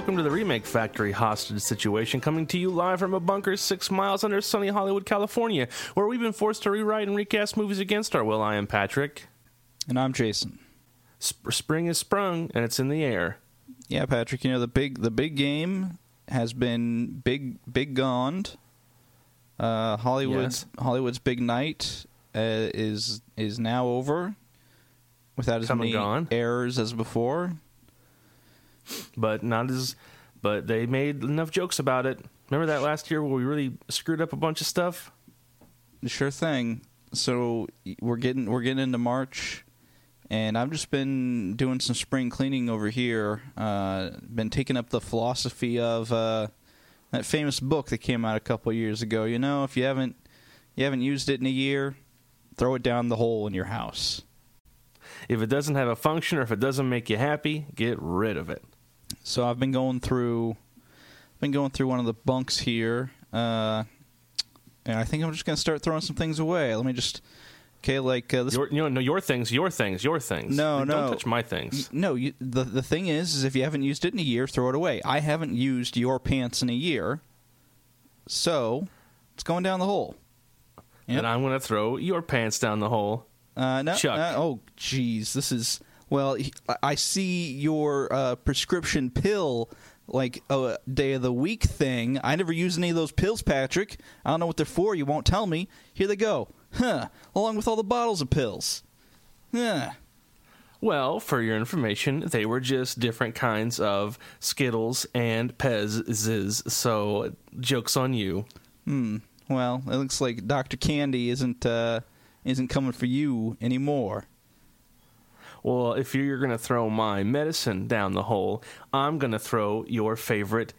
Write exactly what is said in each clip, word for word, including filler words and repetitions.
welcome to the Remake Factory hostage situation, coming to you live from a bunker six miles under sunny Hollywood, California, where we've been forced to rewrite and recast movies against our will. I am Patrick. And I'm Jason. Sp- spring is sprung, and it's in the air. Yeah, Patrick, you know, the big the big game has been big, big goned. Uh, Hollywood's, yes. Hollywood's big night uh, is is now over, without as Come many gone. errors as before. But not as, but they made enough jokes about it. Remember that last year where we really screwed up a bunch of stuff? Sure thing. So we're getting we're getting into March, and I've just been doing some spring cleaning over here. Uh, been taking up the philosophy of uh, that famous book that came out a couple of years ago. You know, if you haven't you haven't used it in a year, throw it down the hole in your house. If it doesn't have a function or if it doesn't make you happy, get rid of it. So I've been going through, been going through one of the bunks here, uh, and I think I'm just going to start throwing some things away. Let me just, okay, like uh, this. Your, you know, no, your things, your things, your things. No, like, no, don't touch my things. Y- no, you, the the thing is, is if you haven't used it in a year, throw it away. I haven't used your pants in a year, so it's going down the hole. Yep. And I'm going to throw your pants down the hole. Uh, no, Chuck. Uh, oh, geez, this is. Well, I see your uh, prescription pill, like, uh, day of the week thing. I never use any of those pills, Patrick. I don't know what they're for. You won't tell me. Here they go. Huh. Along with all the bottles of pills. Huh. Well, for your information, they were just different kinds of Skittles and Pez-Ziz, so joke's on you. Hmm. Well, it looks like Doctor Candy isn't, uh, isn't coming for you anymore. Well, if you're going to throw my medicine down the hole, I'm going to throw your favorite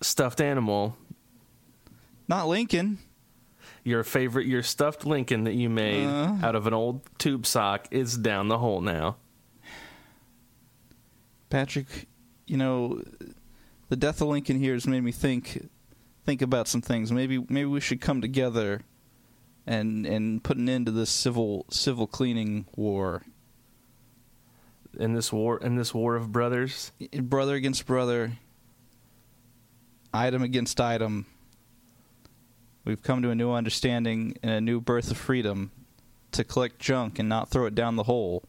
stuffed animal. Not Lincoln. Your favorite, your stuffed Lincoln that you made uh, out of an old tube sock is down the hole now. Patrick, you know, the death of Lincoln here has made me think think about some things. Maybe maybe we should come together and and put an end to this civil civil cleaning war. In this war, in this war of brothers, brother against brother, item against item, we've come to a new understanding and a new birth of freedom to collect junk and not throw it down the hole.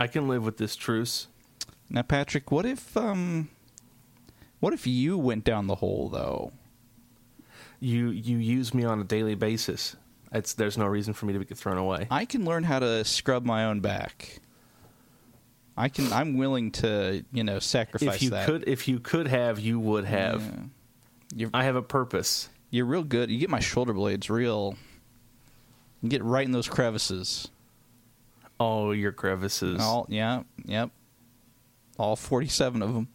I can live with this truce. Now, Patrick, what if um, what if you went down the hole though? You you use me on a daily basis. It's there's no reason for me to get thrown away. I can learn how to scrub my own back. I can. I'm willing to, you know, sacrifice if you that. Could, if you could have, you would have. Yeah. I have a purpose. You're real good. You get my shoulder blades real. You get right in those crevices. All your crevices. All yeah, yep. All forty-seven of them.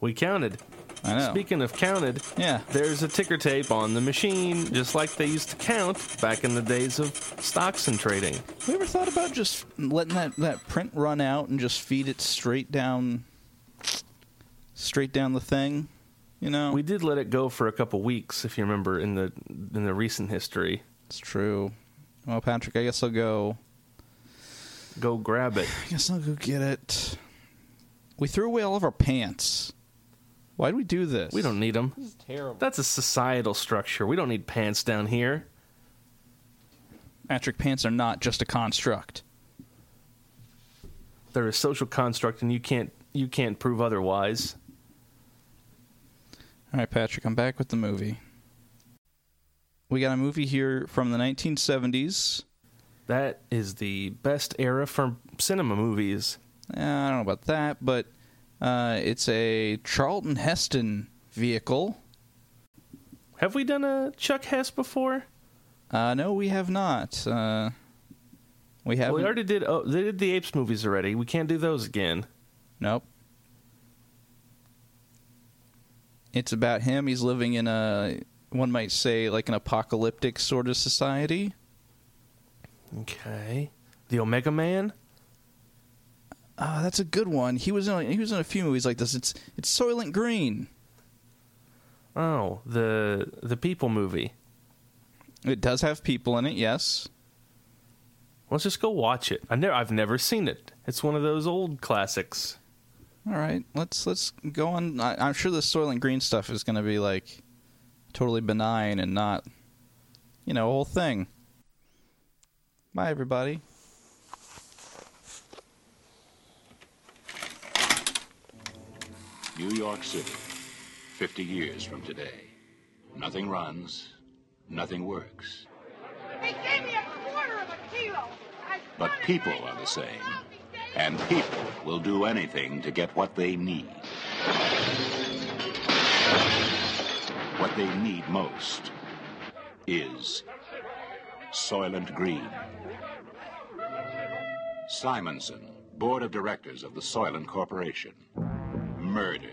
We counted. I know. Speaking of counted, yeah. There's a ticker tape on the machine, just like they used to count back in the days of stocks and trading. We ever thought about just letting that, that print run out and just feed it straight down, straight down the thing? You know, we did let it go for a couple weeks, if you remember, in the in the recent history. It's true. Well, Patrick, I guess I'll go. Go grab it. I guess I'll go get it. We threw away all of our pants. Why do we do this? We don't need them. This is terrible. That's a societal structure. We don't need pants down here. Patrick, pants are not just a construct. They're a social construct, and you can't you can't prove otherwise. All right, Patrick, I'm back with the movie. We got a movie here from the nineteen seventies. That is the best era for cinema movies. Uh, I don't know about that, but... Uh, it's a Charlton Heston vehicle. Have we done a Chuck Hess before? Uh, no, we have not. Uh, we haven't. Well, we already did. Oh, they did the Apes movies already. We can't do those again. Nope. It's about him. He's living in a, one might say, like an apocalyptic sort of society. Okay. The Omega Man. Ah, oh, that's a good one. He was in a, he was in a few movies like this. It's it's Soylent Green. Oh, the the people movie. It does have people in it, yes. Let's just go watch it. I never I've never seen it. It's one of those old classics. all right, let's let's go on. I, I'm sure the Soylent Green stuff is going to be like totally benign and not, you know, a whole thing. Bye, everybody. New York City, fifty years from today. Nothing runs, nothing works. They gave me a quarter of a kilo. But people are the same, and people will do anything to get what they need. What they need most is Soylent Green. Simonson, board of directors of the Soylent Corporation. Murdered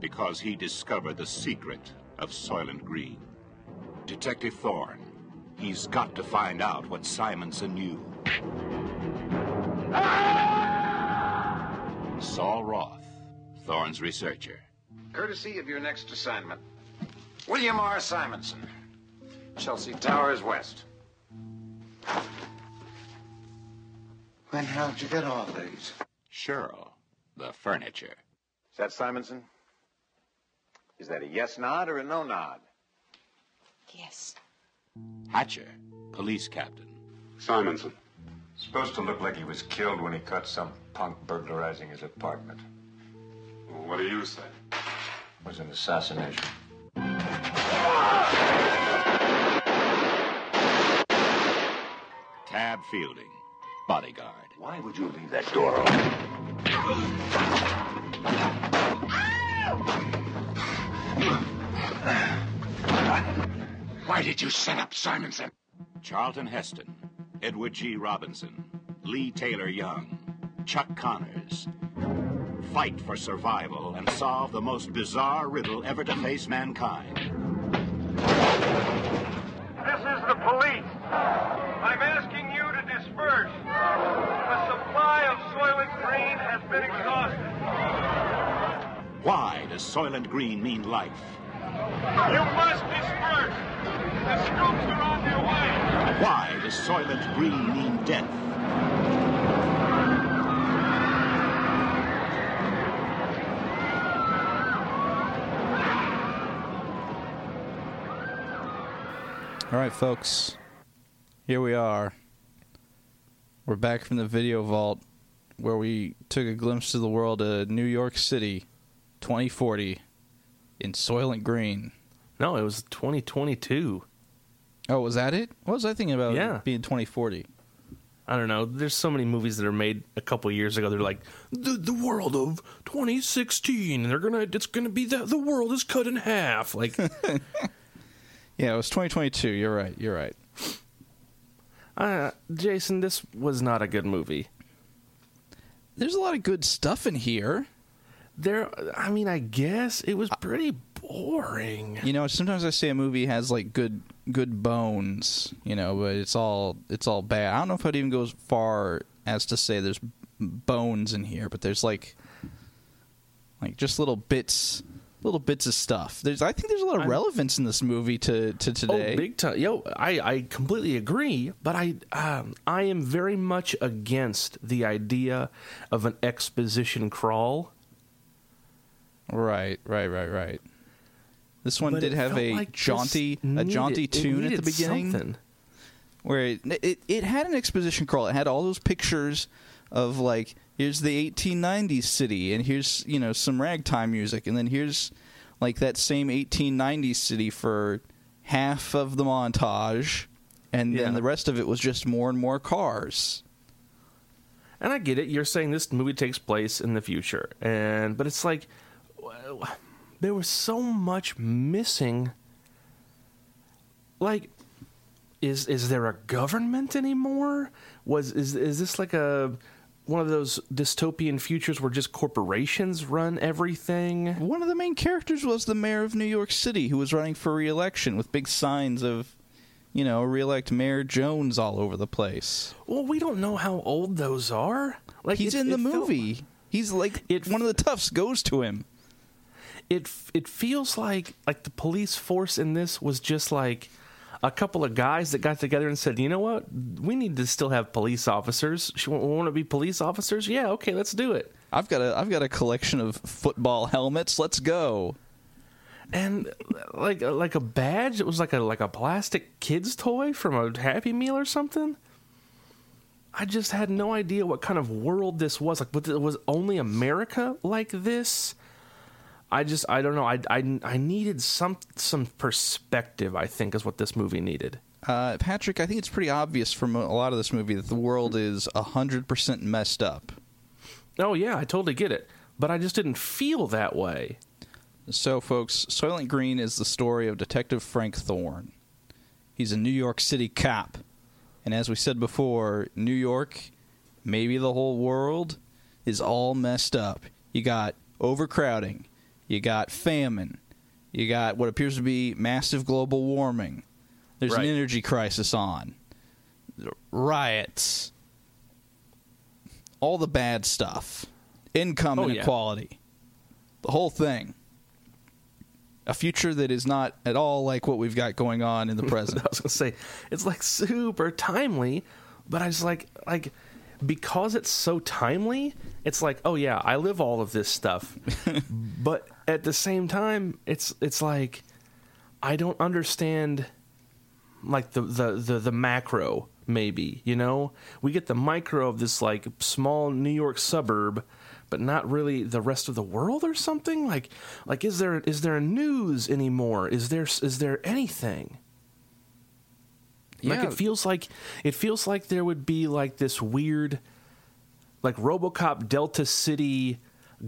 because he discovered the secret of Soylent Green. Detective Thorne, he's got to find out what Simonson knew. Ah! Saul Roth, Thorne's researcher. Courtesy of your next assignment, William R. Simonson, Chelsea Towers West. When how'd you get all these? Cheryl, the furniture. Is that Simonson? Is that a yes nod or a no nod? Yes. Hatcher, police captain. Simonson. Supposed to look like he was killed when he caught some punk burglarizing his apartment. Well, what do you say? It was an assassination. Tab Fielding, bodyguard. Why would you leave that door open? Why did you set up Simonson? Charlton Heston, Edward G. Robinson, Lee Taylor Young, Chuck Connors. Fight for survival and solve the most bizarre riddle ever to face mankind. This is the police. I'm asking you to disperse. The supply of Soylent Green has been exhausted. Why does Soylent Green mean life? You must disperse. The scoops are on their way. Why does Soylent Green mean death? All right, folks. Here we are. We're back from the video vault where we took a glimpse of the world of New York City. twenty forty in Soylent Green. No, it was twenty twenty-two. Oh, was that it? What was I thinking about yeah. being twenty forty? I don't know. There's so many movies that are made a couple years ago. They're like, the, the world of twenty sixteen. And they're gonna, it's going to be that the world is cut in half. Like, yeah, it was twenty twenty-two. You're right. You're right. Uh, Jason, this was not a good movie. There's a lot of good stuff in here. There, I mean, I guess it was pretty boring. You know, sometimes I say a movie has like good, good bones. You know, but it's all it's all bad. I don't know if I'd even go as far as to say there's bones in here, but there's like, like just little bits, little bits of stuff. There's, I think there's a lot of relevance I'm, in this movie to, to today. Oh, big time! Yo, I, I completely agree, but I um, I am very much against the idea of an exposition crawl. Right, right, right, right. This one but did have a like jaunty, a jaunty it, tune it at the beginning, something. where it, it it had an exposition crawl. It had all those pictures of like, here's the eighteen nineties city, and here's, you know, some ragtime music, and then here's like that same eighteen nineties city for half of the montage, and yeah. then the rest of it was just more and more cars. And I get it. You're saying this movie takes place in the future, and but it's like. There was so much missing. Like, is is there a government anymore? Was is is this like a one of those dystopian futures where just corporations run everything? One of the main characters was the mayor of New York City, who was running for re-election with big signs of, you know, re-elect Mayor Jones all over the place. Well, we don't know how old those are. Like, he's it, in the movie. Felt, he's like it, one of the toughs goes to him. It it feels like like the police force in this was just like, a couple of guys that got together and said, you know what, we need to still have police officers. Want to be police officers? Yeah, okay, let's do it. I've got a I've got a collection of football helmets. Let's go. And like like a badge that was like a like a plastic kid's toy from a Happy Meal or something. I just had no idea what kind of world this was. Like, but it was only America like this. I just I don't know. I I, I needed some some perspective, I think, is what this movie needed. Uh, Patrick, I think it's pretty obvious from a lot of this movie that the world is one hundred percent messed up. Oh, yeah, I totally get it. But I just didn't feel that way. So, folks, Soylent Green is the story of Detective Frank Thorne. He's a New York City cop. And as we said before, New York, maybe the whole world, is all messed up. You got overcrowding. You got famine. You got what appears to be massive global warming. There's right. an energy crisis on. Riots. All the bad stuff. Income oh, inequality. Yeah. The whole thing. A future that is not at all like what we've got going on in the present. I was going to say, it's like super timely, but I just like, like, because it's so timely, it's like, oh yeah, I live all of this stuff. But at the same time, it's, it's like, I don't understand like the, the, the, the macro maybe, you know, we get the micro of this like small New York suburb, but not really the rest of the world or something? Like, like is there is there news anymore? Is there is there anything? Yeah. Like it feels like it feels like there would be like this weird, like RoboCop Delta City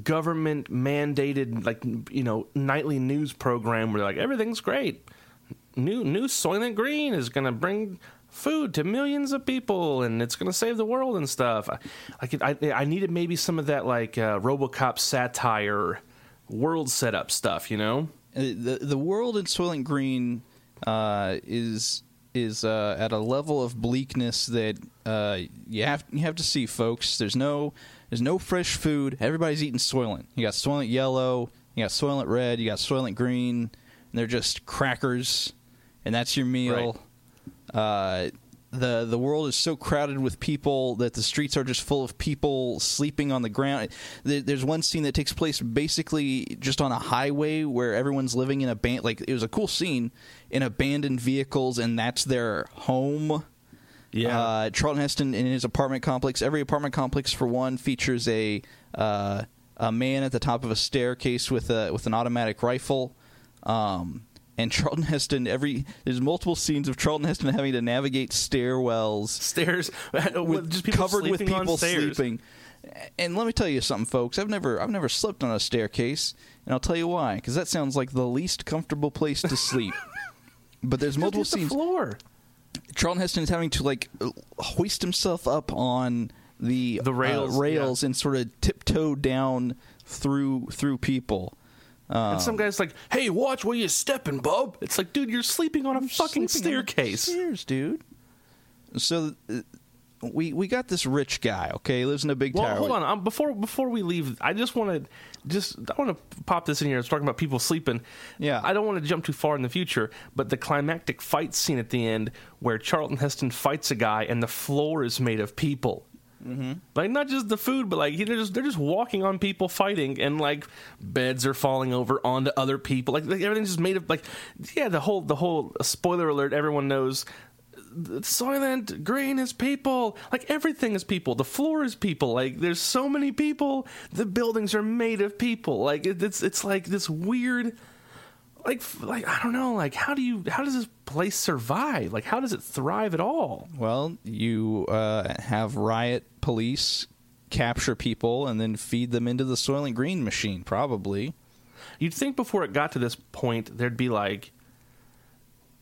government mandated, like, you know, nightly news program where like everything's great. New new Soylent Green is gonna bring food to millions of people, and it's going to save the world and stuff. I, I, could, I, I needed maybe some of that, like, uh, RoboCop satire, world setup stuff, you know? The the world in Soylent Green uh, is is uh, at a level of bleakness that uh, you have you have to see, folks. There's no there's no fresh food. Everybody's eating Soylent. You got Soylent Yellow, you got Soylent Red, you got Soylent Green, and they're just crackers, and that's your meal. Right. Uh, the the world is so crowded with people that the streets are just full of people sleeping on the ground. There, there's one scene that takes place basically just on a highway where everyone's living in a ban- like it was a cool scene in abandoned vehicles, and that's their home. Yeah, uh, Charlton Heston in his apartment complex. Every apartment complex, for one, features a uh, a man at the top of a staircase with a with an automatic rifle. Um, And Charlton Heston, every there's multiple scenes of Charlton Heston having to navigate stairwells, stairs with, just people covered with people sleeping. And let me tell you something, folks. I've never I've never slept on a staircase, and I'll tell you why. Because that sounds like the least comfortable place to sleep. But there's multiple scenes. Just the floor. Charlton Heston is having to like hoist himself up on the the rails, uh, rails yeah. and sort of tiptoe down through through people. Um, and some guy's like, hey, watch where you're stepping, bub. It's like, dude, you're sleeping on a you're fucking staircase. Stairs, dude. So uh, we we got this rich guy, okay? He lives in a big well, tower. Hold on. Um, before before we leave, I just want to just I want to pop this in here. I was talking about people sleeping. Yeah. I don't want to jump too far in the future, but the climactic fight scene at the end where Charlton Heston fights a guy and the floor is made of people. Mm-hmm. Like not just the food, but like they're just they're just walking on people fighting, and like beds are falling over onto other people. Like, like everything's just made of like yeah. The whole the whole uh, spoiler alert. Everyone knows Soylent Green is people. Like everything is people. The floor is people. Like there's so many people. The buildings are made of people. Like it, it's it's like this weird. Like, like I don't know, like, how do you, how does this place survive? Like, how does it thrive at all? Well, you uh, have riot police capture people and then feed them into the Soylent Green machine, probably. You'd think before it got to this point, there'd be like,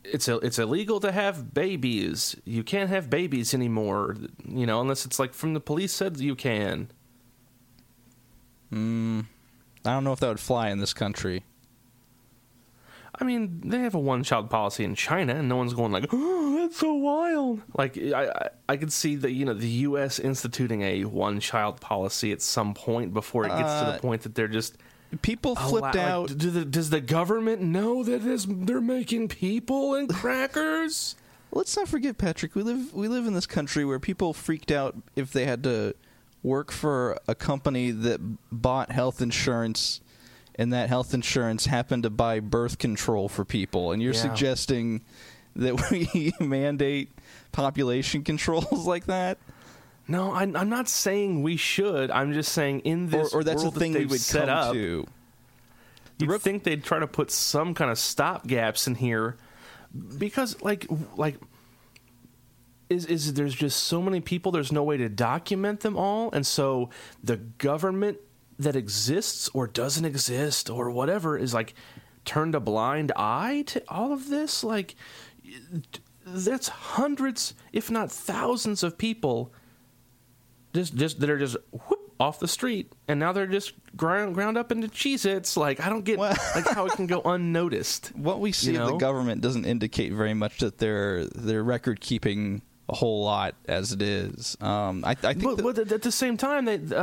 it's a, it's illegal to have babies. You can't have babies anymore, you know, unless it's like from the police said you can. Hmm. I don't know if that would fly in this country. I mean, they have a one-child policy in China, and no one's going like, oh, that's so wild. Like, I, I, I could see that, you know, the U S instituting a one-child policy at some point before it gets uh, to the point that they're just People flipped lot, out. Like, do the, does the government know that this, they're making people and crackers? Let's not forget, Patrick. We live we live in this country where people freaked out if they had to work for a company that bought health insurance, and that health insurance happened to buy birth control for people. And you're yeah. suggesting that we mandate population controls like that? No, I'm, I'm not saying we should. I'm just saying in this or, or that's world a thing that we would set come up, to. You'd Rook- think they'd try to put some kind of stop gaps in here, because like like is is there's just so many people. There's no way to document them all, and so the government that exists or doesn't exist or whatever is like turned a blind eye to all of this. Like that's hundreds, if not thousands, of people. Just, just that are just whoop, off the street, and now they're just ground ground up into Cheez-Its. Like I don't get well, like how it can go unnoticed. What we see you know? of the government doesn't indicate very much that they're they're record keeping a whole lot as it is. Um, I, I think, but, that, but at the same time, they, uh,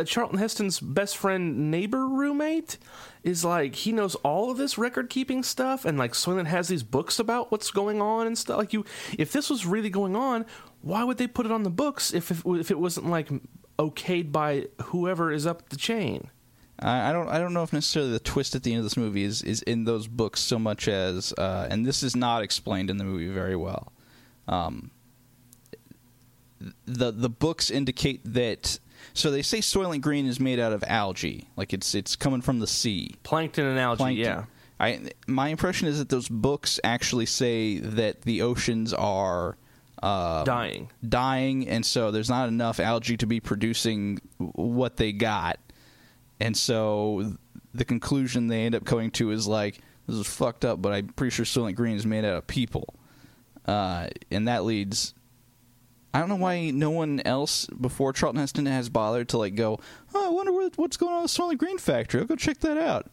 uh, Charlton Heston's best friend, neighbor, roommate is like he knows all of this record keeping stuff, and like Soylent has these books about what's going on and stuff. Like you, if this was really going on. Why would they put it on the books if if, if it wasn't like okayed by whoever is up the chain? I, I don't I don't know if necessarily the twist at the end of this movie is, is in those books so much as uh, and this is not explained in the movie very well. Um, the the books indicate that so they say Soylent Green is made out of algae, like it's it's coming from the sea, plankton and algae. Plankton. Yeah, I my impression is that those books actually say that the oceans are. Uh, dying, dying, and so there's not enough algae to be producing what they got, and so the conclusion they end up coming to is like this is fucked up, but I'm pretty sure Soylent Green is made out of people, uh, and that leads. I don't know why no one else before Charlton Heston has bothered to like go. Oh, I wonder what, what's going on with Soylent Green factory. I'll go check that out.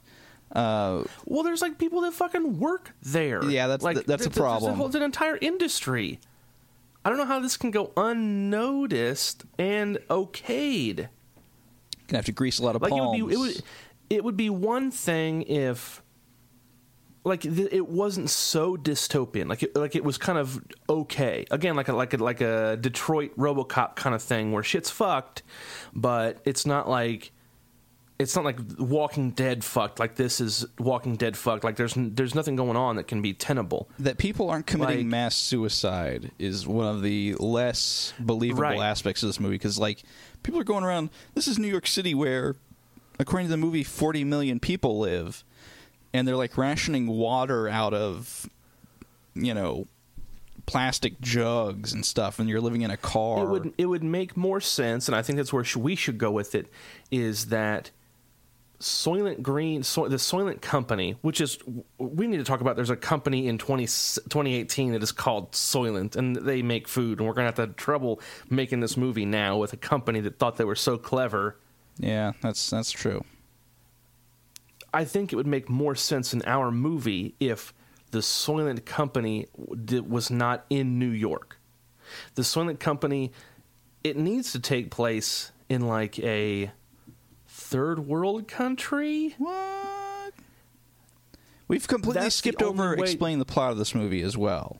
Uh, well, there's like people that fucking work there. Yeah, that's like, th- that's th- a problem. There's a whole, there's an entire industry. I don't know how this can go unnoticed and okayed. You're gonna have to grease a lot of like palms. It would, be, it, would, it would be one thing if, like, th- it wasn't so dystopian. Like, it, like it was kind of okay. Again, like a like a like a Detroit RoboCop kind of thing where shit's fucked, but it's not like. It's not like Walking Dead fucked. Like this is Walking Dead fucked. Like there's there's nothing going on that can be tenable. That people aren't committing like, mass suicide is one of the less believable right. aspects of this movie. Because like people are going around. This is New York City, where according to the movie, forty million people live, and they're like rationing water out of you know plastic jugs and stuff. And you're living in a car. It would it would make more sense, and I think that's where we should go with it. Is that Soylent Green, so, the Soylent Company, which is, we need to talk about, there's a company in twenty eighteen that is called Soylent, and they make food, and we're going to have to trouble making this movie now with a company that thought they were so clever. Yeah, that's that's true. I think it would make more sense in our movie if the Soylent Company was not in New York. The Soylent Company, it needs to take place in like a... third world country? What? We've completely That's skipped over way. explaining the plot of this movie as well.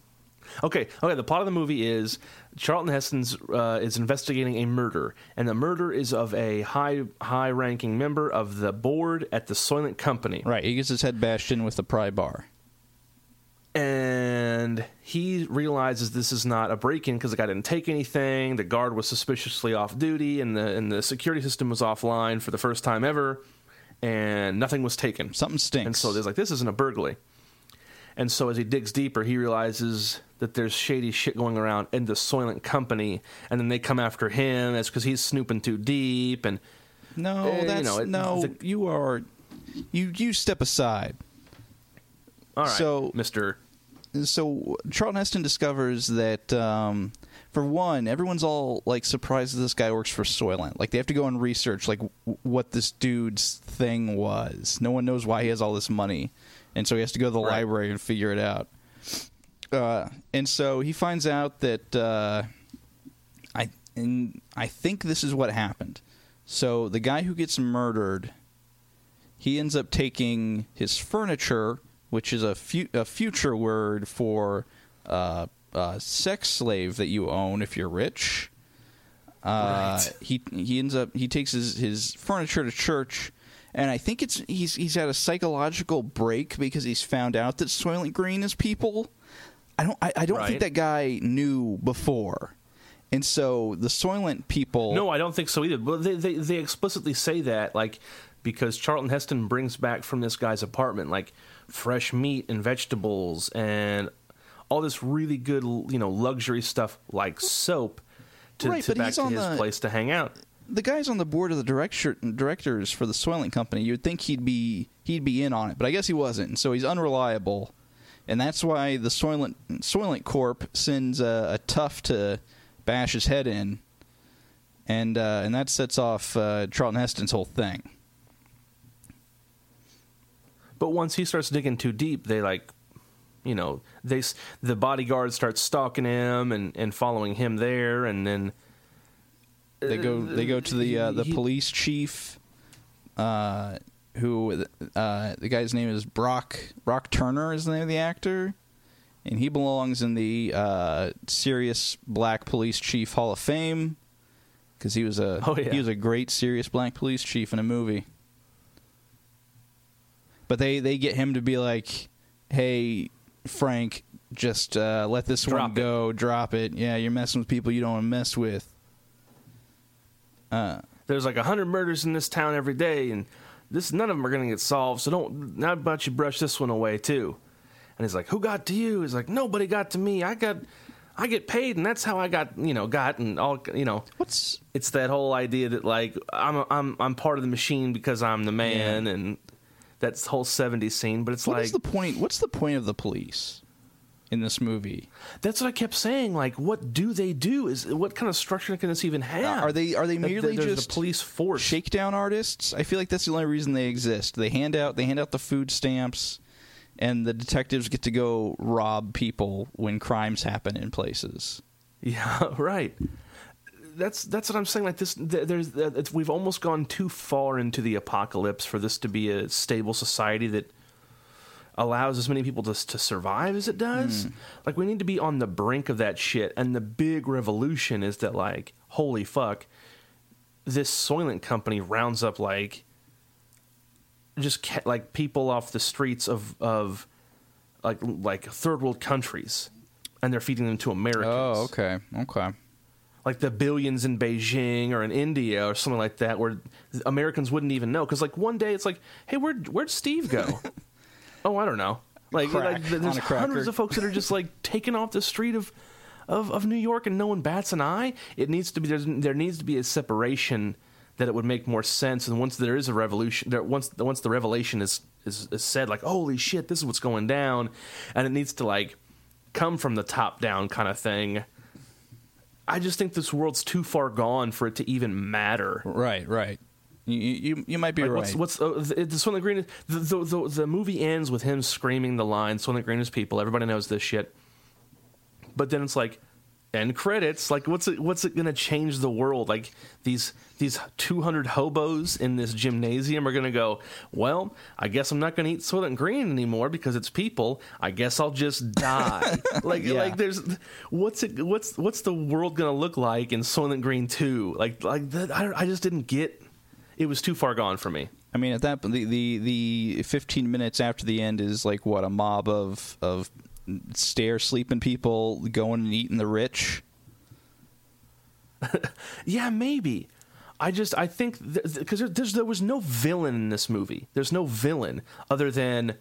Okay, okay. The plot of the movie is Charlton Heston's uh, is investigating a murder, and the murder is of a high high ranking member of the board at the Soylent Company. Right. He gets his head bashed in with the pry bar, and he realizes this is not a break-in because the guy didn't take anything, the guard was suspiciously off duty, and the and the security system was offline for the first time ever, and nothing was taken. Something stinks. And so there's like, this isn't a burglary. And so as he digs deeper, he realizes that there's shady shit going around in the Soylent Company, and then they come after him. That's because he's snooping too deep. And no, uh, that's you know, it, no. The, you are you you step aside. All right, so, Mister So Charlton Heston discovers that, um, for one, everyone's all like surprised that this guy works for Soylent. Like they have to go and research like w- what this dude's thing was. No one knows why he has all this money, and so he has to go to the right. library and figure it out. Uh, and so he finds out that uh, I and I think this is what happened. So the guy who gets murdered, he ends up taking his furniture, which is a, fu- a future word for uh, a sex slave that you own if you're rich. Uh, right. He he ends up he takes his, his furniture to church, and I think it's he's he's had a psychological break because he's found out that Soylent Green is people. I don't I, I don't right. think that guy knew before, and so the Soylent people. No, I don't think so either. But they they, they explicitly say that, like, because Charlton Heston brings back from this guy's apartment like fresh meat and vegetables and all this really good, you know, luxury stuff like soap. To, right, to but back he's to on his the, place to hang out. The guy's on the board of the director, directors for the Soylent Company. You'd think he'd be he'd be in on it, but I guess he wasn't. And so he's unreliable, and that's why the Soylent Soylent Corp sends a, a tough to bash his head in, and uh, and that sets off uh, Charlton Heston's whole thing. But once he starts digging too deep, they like, you know, they the bodyguard starts stalking him and, and following him there, and then uh, they go they go to the uh, the he, police chief, uh, who uh, the guy's name is Brock Brock Turner is the name of the actor, and he belongs in the uh, Serious Black Police Chief Hall of Fame because he was a oh, yeah. he was a great Serious Black Police Chief in a movie. But they they get him to be like, hey, Frank, just uh, let this drop one go, it. drop it. Yeah, you're messing with people you don't want to mess with. Uh, There's like a hundred murders in this town every day, and this none of them are going to get solved, so don't. How about you brush this one away, too? And he's like, who got to you? He's like, nobody got to me. I got, I get paid, and that's how I got, you know, gotten all, you know. What's It's that whole idea that, like, I'm a, I'm I'm part of the machine because I'm the man, yeah. and that's the whole seventies scene, but it's what like... What is the point? What's the point of the police in this movie? That's what I kept saying. Like, what do they do? Is what kind of structure can this even have? Uh, are they are they merely the, just the police force shakedown artists? I feel like that's the only reason they exist. They hand out they hand out the food stamps, and the detectives get to go rob people when crimes happen in places. Yeah, right. That's that's what I'm saying. Like this, there's it's, we've almost gone too far into the apocalypse for this to be a stable society that allows as many people to to survive as it does. Mm. Like, we need to be on the brink of that shit. And the big revolution is that, like, holy fuck, this Soylent Company rounds up like just ca- like people off the streets of of like like third world countries, and they're feeding them to Americans. Oh, okay, okay. Like the billions in Beijing or in India or something like that, where Americans wouldn't even know. Because, like, one day it's like, hey, where'd, where'd Steve go? Oh, I don't know. Like, Crack, like there's hundreds of folks that are just, like, taken off the street of, of, of New York, and no one bats an eye. It needs to be, there's, there needs to be a separation that it would make more sense. And once there is a revolution, there, once, once the revelation is, is, is said, like, holy shit, this is what's going down. And it needs to, like, come from the top down kind of thing. I just think this world's too far gone for it to even matter. Right, right. You you, you might be like, right. What's, what's uh, the, the Soylent Green? The the, the the movie ends with him screaming the line, "Soylent Green is people." Everybody knows this shit. But then it's like, end credits. Like, what's it, what's it going to change the world? Like, these these two hundred hobos in this gymnasium are going to go, well, I guess I'm not going to eat Soylent Green anymore because it's people. I guess I'll just die. Like, yeah. like there's what's it what's what's the world going to look like in Soylent Green two? Like like that, I I just didn't get. It was too far gone for me. I mean, at that the the, the fifteen minutes after the end is like what, a mob of of. stare sleeping people going and eating the rich. Yeah, maybe. I just I think because th- there, there was no villain in this movie. There's no villain other than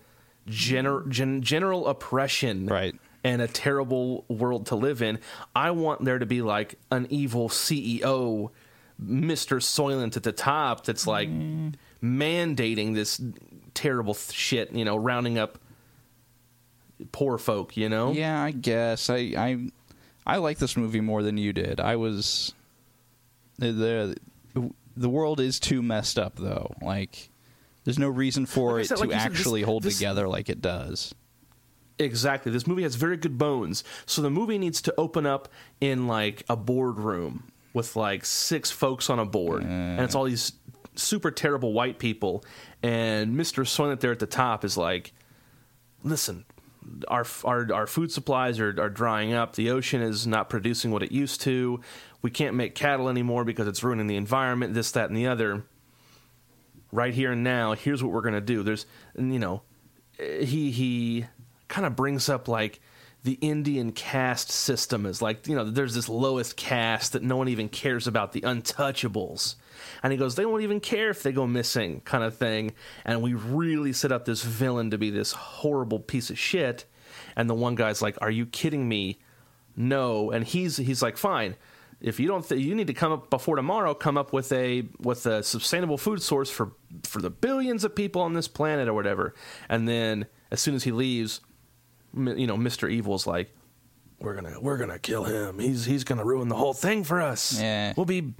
gener- gen- general oppression, right? And a terrible world to live in. I want there to be like an evil C E O, Mister Soylent at the top, that's like mm. mandating this terrible th- shit. You know, rounding up poor folk, you know? Yeah, I guess. I I, I like this movie more than you did. I was... The the world is too messed up, though. Like, there's no reason for like it said, to like actually said, this, hold this, together like it does. Exactly. This movie has very good bones. So the movie needs to open up in, like, a boardroom with, like, six folks on a board. Uh, and it's all these super terrible white people, and Mister Soylent there at the top is like, listen, our our, our food supplies are, are drying up. The ocean is not producing what it used to. We can't make cattle anymore because it's ruining the environment, this, that, and the other. Right here and now, here's what we're going to do. There's, you know, he he kind of brings up, like, the Indian caste system is like, you know, there's this lowest caste that no one even cares about, the untouchables. And he goes, they won't even care if they go missing, kind of thing. And we really set up this villain to be this horrible piece of shit. And the one guy's like, are you kidding me? No. And he's he's like, fine. If you don't, th- you need to come up before tomorrow. Come up with a with a sustainable food source for for the billions of people on this planet or whatever. And then as soon as he leaves, you know, Mister Evil's like, we're gonna we're gonna kill him. He's he's gonna ruin the whole thing for us. Yeah. We'll be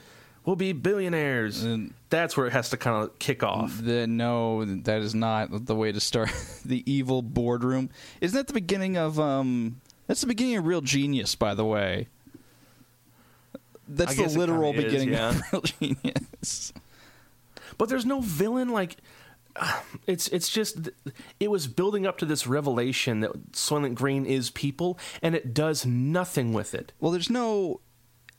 we'll be billionaires. And that's where it has to kind of kick off. The, no, that is not the way to start the evil boardroom. Isn't that the beginning of um? That's the beginning of Real Genius, by the way. That's the literal beginning is, yeah. of Real Genius. But there's no villain. Like, it's it's just, it was building up to this revelation that Soylent Green is people, and it does nothing with it. Well, there's no,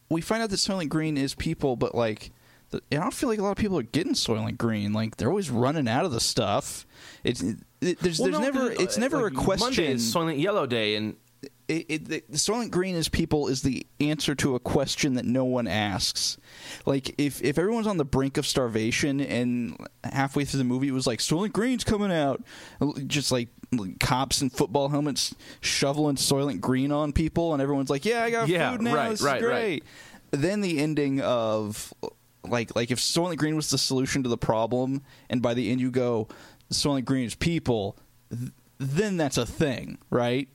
we find out that Soylent Green is people, but, like, I don't feel like a lot of people are getting Soylent Green. Like, they're always running out of the stuff. It's it, there's well, there's no, never it's never like a question. Monday is Soylent Yellow Day, and It, it, the, Soylent Green is people is the answer to a question that no one asks. Like, if, if everyone's on the brink of starvation and halfway through the movie it was like, Soylent Green's coming out, just like, like cops in football helmets shoveling Soylent Green on people, and everyone's like, yeah, I got yeah, food now, right, this right, is great. Right. Then the ending of, like, like if Soylent Green was the solution to the problem, and by the end you go, Soylent Green is people, th- then that's a thing, right?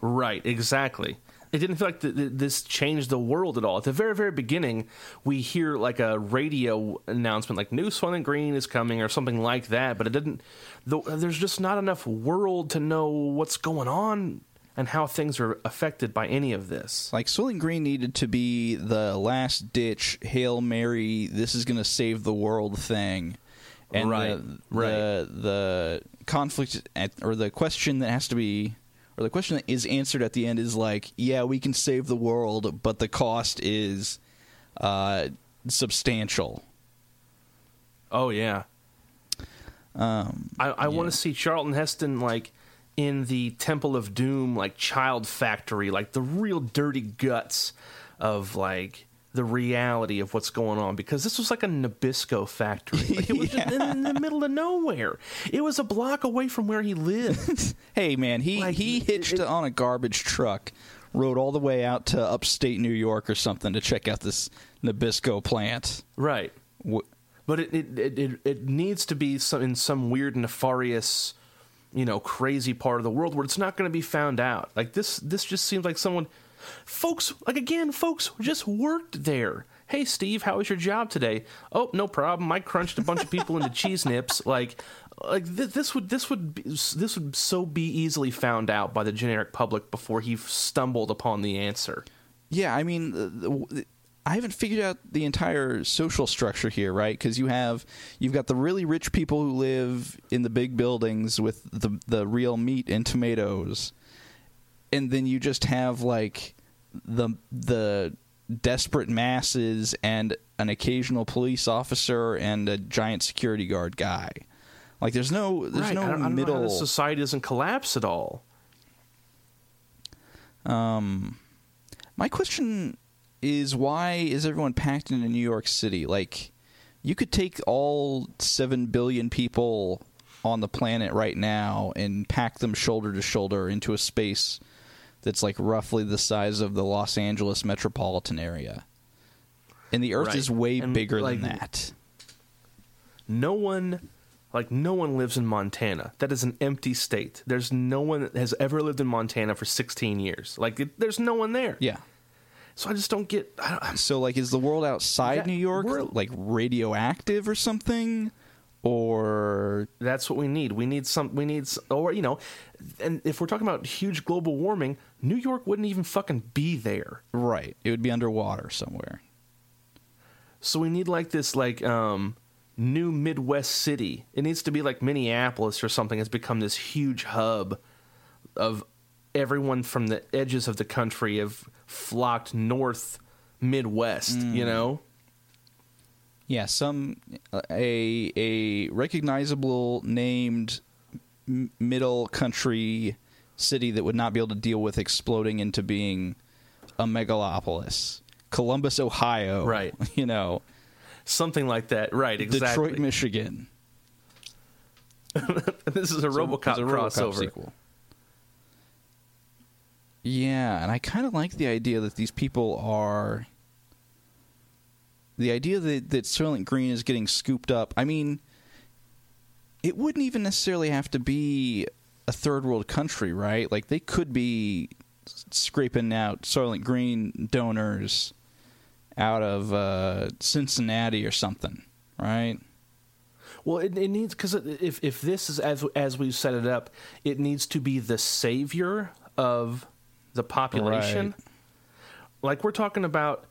Right, exactly. It didn't feel like th- th- this changed the world at all. At the very, very beginning, we hear like a radio announcement, like "New Soylent Green is coming" or something like that. But it didn't. The, there's just not enough world to know what's going on and how things are affected by any of this. Like, Soylent Green needed to be the last ditch Hail Mary, this is going to save the world thing. And right, the, right. The, the conflict at, or the question that has to be. Or the question that is answered at the end is like, yeah, we can save the world, but the cost is uh, substantial. Oh yeah. Um, I, I yeah. want to see Charlton Heston like in the Temple of Doom, like Child Factory, like the real dirty guts of like the reality of what's going on, because this was like a Nabisco factory. Like, it was yeah. just in the middle of nowhere. It was a block away from where he lived. Hey, man, he, like, he hitched it, it, on a garbage truck, rode all the way out to upstate New York or something to check out this Nabisco plant. Right. What? But it it, it it needs to be some, in some weird, nefarious, you know, crazy part of the world where it's not going to be found out. Like, this, this just seems like someone... Folks, like, again, folks just worked there. Hey, Steve, how was your job today? Oh, no problem. I crunched a bunch of people into cheese nips. Like, like th- this would this would be, this would so be easily found out by the generic public before he stumbled upon the answer. Yeah, I mean, the, the, I haven't figured out the entire social structure here, right? Because you have you've got the really rich people who live in the big buildings with the the real meat and tomatoes. And then you just have, like, the the desperate masses and an occasional police officer and a giant security guard guy. Like, there's no there's right. no I don't, middle. I don't know how society doesn't collapse at all. Um, my question is, why is everyone packed into New York City? Like, you could take all seven billion people on the planet right now and pack them shoulder to shoulder into a space that's like roughly the size of the Los Angeles metropolitan area, and the Earth right. is way and bigger like, than that. No one, like no one lives in Montana. That is an empty state. There's no one that has ever lived in Montana for sixteen years. Like it, there's no one there. Yeah. So I just don't get. I don't, so like, is the world outside that, New York like radioactive or something? Or that's what we need. We need some. We need, some, or you know, and if we're talking about huge global warming, New York wouldn't even fucking be there. Right. It would be underwater somewhere. So we need like this, like um, new Midwest city. It needs to be like Minneapolis or something. It's become this huge hub of everyone from the edges of the country have flocked north Midwest, mm. you know? Yeah, some a a recognizable named middle country city that would not be able to deal with exploding into being a megalopolis. Columbus, Ohio. Right. You know. Something like that. Right, exactly. Detroit, Michigan. This is a so RoboCop a crossover. RoboCop sequel. Yeah, and I kind of like the idea that these people are... The idea that, that Soylent Green is getting scooped up, I mean, it wouldn't even necessarily have to be a third world country, right? Like, they could be scraping out Soylent Green donors out of uh, Cincinnati or something, right? Well, it, it needs, because if, if this is, as, as we've set it up, it needs to be the savior of the population. Right. Like, we're talking about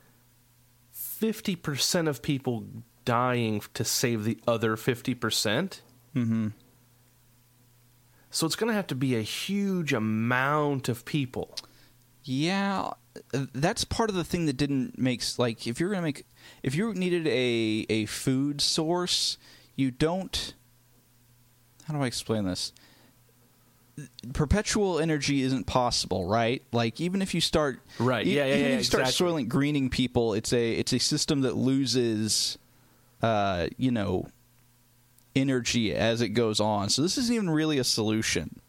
fifty percent of people dying to save the other fifty percent. Mm-hmm. So it's going to have to be a huge amount of people. Yeah, that's part of the thing that didn't make... Like, if you're going to make... If you needed a, a food source, you don't... How do I explain this? Perpetual energy isn't possible, right? Like, even if you start, right? E- yeah, yeah, even yeah, if you start exactly. Soylent Greening people, it's a it's a system that loses, uh, you know, energy as it goes on. So this isn't even really a solution.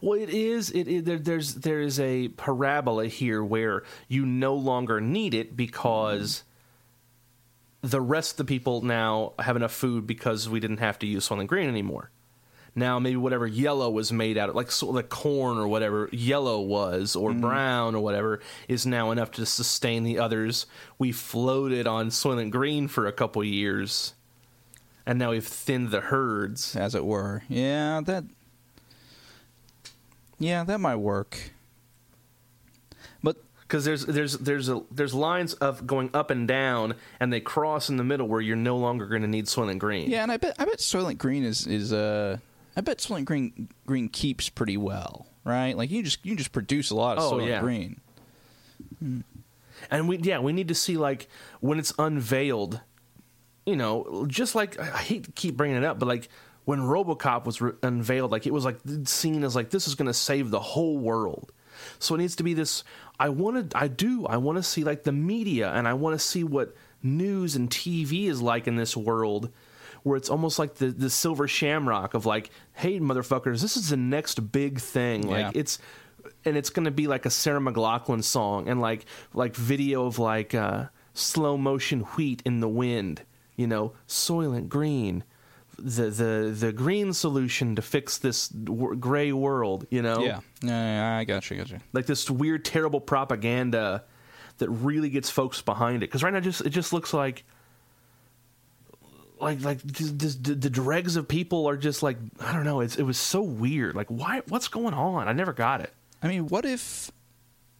Well, it is. It, it there, there's there is a parabola here where you no longer need it because the rest of the people now have enough food because we didn't have to use Soylent Green anymore. Now maybe whatever yellow was made out of, like so the corn or whatever yellow was, or mm. brown or whatever, is now enough to sustain the others. We floated on Soylent Green for a couple years, and now we've thinned the herds, as it were. Yeah, that. Yeah, that might work. But because there's there's there's a, there's lines of going up and down, and they cross in the middle where you're no longer going to need Soylent Green. Yeah, and I bet I bet Soylent Green is is a. Uh... I bet Soylent Green Green keeps pretty well, right? Like you just you just produce a lot of oh, Soylent yeah. Green, and we yeah we need to see like when it's unveiled, you know, just like I hate to keep bringing it up, but like when RoboCop was re- unveiled, like it was like seen as like this is going to save the whole world, so it needs to be this. I want to I do I want to see like the media, and I want to see what news and T V is like in this world. Where it's almost like the, the silver shamrock of like, hey, motherfuckers, this is the next big thing. Like yeah. it's, and it's going to be like a Sarah McLachlan song and like like video of like uh, slow motion wheat in the wind, you know, Soylent Green, the the the green solution to fix this w- gray world, you know. Yeah, yeah, I got you, got you. Like this weird, terrible propaganda that really gets folks behind it. Because right now, just it just looks like. Like, like the, the, the dregs of people are just like, I don't know, it's, it was so weird. Like, why? What's going on? I never got it. I mean, what if...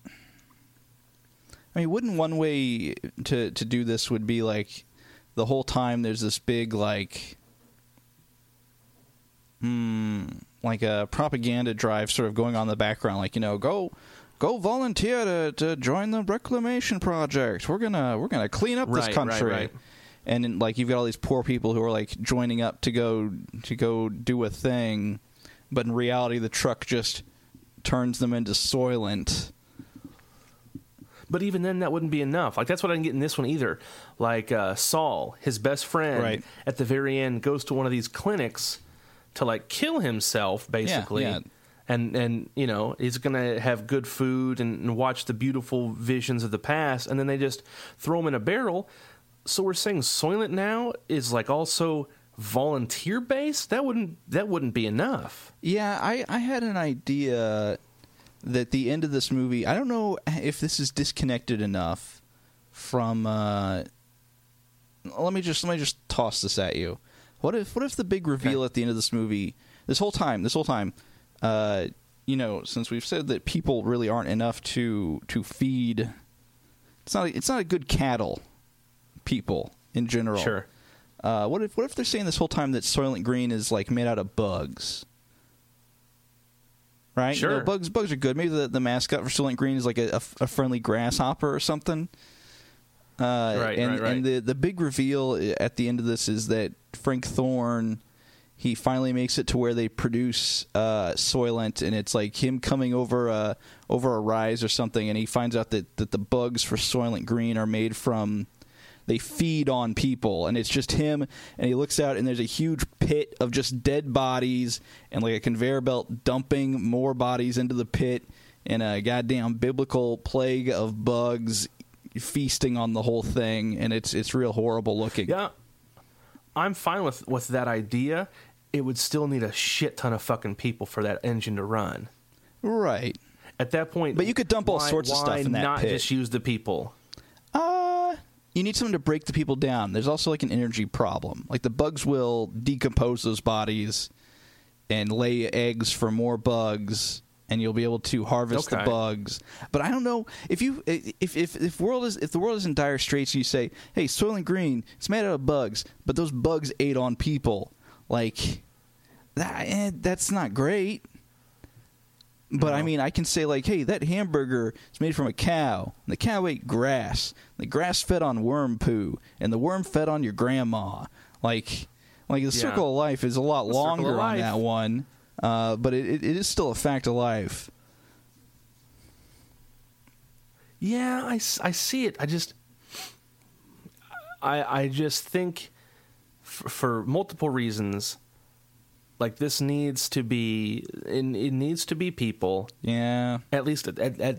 I mean, wouldn't one way to, to do this would be, like, the whole time there's this big, like... Hmm... Like a propaganda drive sort of going on in the background. Like, you know, go... Go volunteer to, to join the Reclamation Project. We're gonna, we're gonna clean up right, this country. Right, right. And in, like you've got all these poor people who are like joining up to go to go do a thing, but in reality the truck just turns them into Soylent. But even then, that wouldn't be enough. Like that's what I didn't get in this one either. Like uh, Saul, his best friend, right. at the very end goes to one of these clinics to like kill himself, basically. Yeah, yeah. And and you know he's gonna have good food and, and watch the beautiful visions of the past, and then they just throw him in a barrel. So we're saying Soylent now is like also volunteer based? That wouldn't that wouldn't be enough. Yeah, I, I had an idea that the end of this movie, I don't know if this is disconnected enough from uh, let me just let me just toss this at you. What if what if the big reveal okay. at the end of this movie this whole time, this whole time, uh, you know, since we've said that people really aren't enough to to feed it's not it's not a good cattle. People in general. Sure. Uh, what if what if they're saying this whole time that Soylent Green is like made out of bugs? Right? Sure. You know, bugs bugs are good. Maybe the, the mascot for Soylent Green is like a, a friendly grasshopper or something. Uh, right, and, right, right. And the, the big reveal at the end of this is that Frank Thorne, he finally makes it to where they produce uh, Soylent, and it's like him coming over a, over a rise or something, and he finds out that, that the bugs for Soylent Green are made from... They feed on people, and it's just him, and he looks out, and there's a huge pit of just dead bodies and, like, a conveyor belt dumping more bodies into the pit, and a goddamn biblical plague of bugs feasting on the whole thing, and it's it's real horrible looking. Yeah, I'm fine with, with that idea. It would still need a shit ton of fucking people for that engine to run. Right. At that point... But you could dump all why, sorts of stuff in that not pit. Not just use the people? Uh... You need someone to break the people down. There's also like an energy problem. Like the bugs will decompose those bodies and lay eggs for more bugs, and you'll be able to harvest okay. the bugs. But I don't know if you if if if world is if the world is in dire straits. You say, "Hey, Soylent Green, it's made out of bugs, but those bugs ate on people." Like that, eh, that's not great. But, no. I mean, I can say, like, hey, that hamburger is made from a cow. And the cow ate grass. The grass fed on worm poo. And the worm fed on your grandma. Like, like the yeah. circle of life is a lot the longer on that one. Uh, but it, it, it is still a fact of life. Yeah, I, I see it. I just... I, I just think, for, for multiple reasons... Like this needs to be, it, it needs to be people. Yeah. At least at, at, at,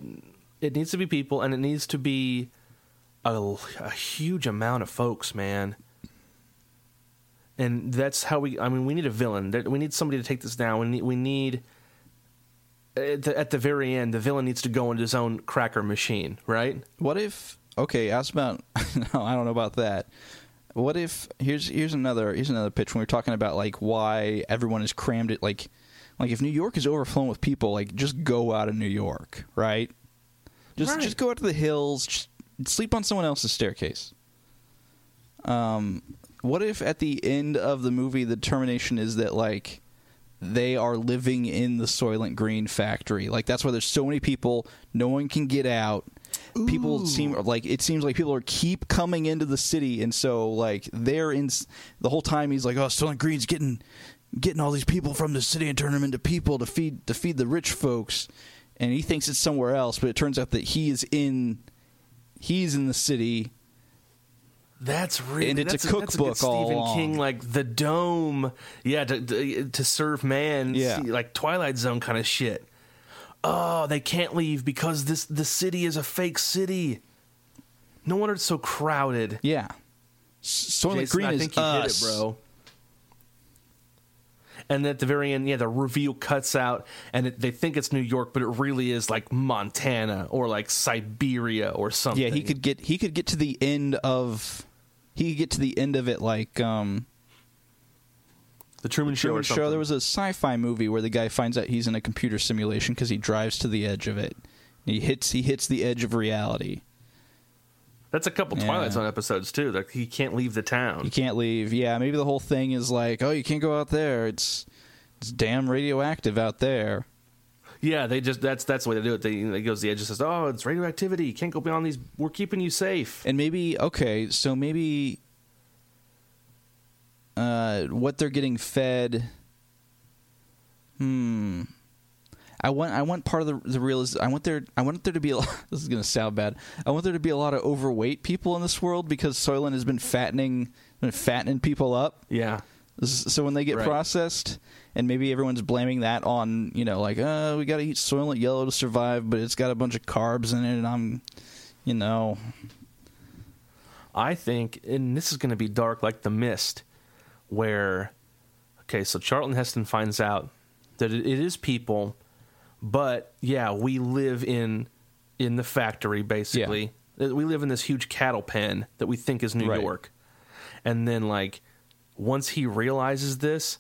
it needs to be people, and it needs to be a, a huge amount of folks, man. And that's how we. I mean, we need a villain. We need somebody to take this down. We need. We need at the, at the very end, the villain needs to go into his own cracker machine, right? What if? Okay, ask about. No, I don't know about that. What if here's here's another here's another pitch when we're talking about like why everyone is crammed at like like if New York is overflowing with people, like just go out of New York, right? Just right. just go out to the hills, just sleep on someone else's staircase. Um, what if at the end of the movie the determination is that like they are living in the Soylent Green factory, like that's why there's so many people, no one can get out. People Ooh. seem like it seems like people are keep coming into the city, and so like they're in the whole time. He's like, "Oh, Soylent Green's getting getting all these people from the city and turning them into people to feed to feed the rich folks," and he thinks it's somewhere else, but it turns out that he is in he's in the city. That's really and it's that's a cookbook a, that's a all Stephen along. King, like the dome, yeah, to, to, to serve man, yeah. like Twilight Zone kind of shit. Oh, they can't leave because this the city is a fake city. No wonder it's so crowded. Yeah, Soylent Jason, Green I think is you us, hit it, bro. And at the very end, yeah, the reveal cuts out, and it, they think it's New York, but it really is like Montana or like Siberia or something. Yeah, he could get he could get to the end of he could get to the end of it like um, the Truman, the Truman Show. Or something. Show. There was a sci-fi movie where the guy finds out he's in a computer simulation because he drives to the edge of it. And he hits he hits the edge of reality. That's a couple yeah. Twilight Zone episodes, too. Like he can't leave the town. He can't leave. Yeah, maybe the whole thing is like, oh, you can't go out there. It's it's damn radioactive out there. Yeah, they just that's that's the way they do it. They, they goes the edge and says, oh, it's radioactivity. You can't go beyond these. We're keeping you safe. And maybe, okay, so maybe uh, what they're getting fed. Hmm. I want I want part of the the real is I want there I want there to be a, this is going to sound bad. I want there to be a lot of overweight people in this world because Soylent has been fattening been fattening people up. Yeah. So when they get right. processed, and maybe everyone's blaming that on, you know, like, "Uh, we got to eat Soylent Yellow to survive, but it's got a bunch of carbs in it and I'm, you know." I think, and this is going to be dark like The Mist, where okay, so Charlton Heston finds out that it, it is people. But, yeah, we live in in the factory, basically. Yeah. We live in this huge cattle pen that we think is New right. York. And then, like, once he realizes this,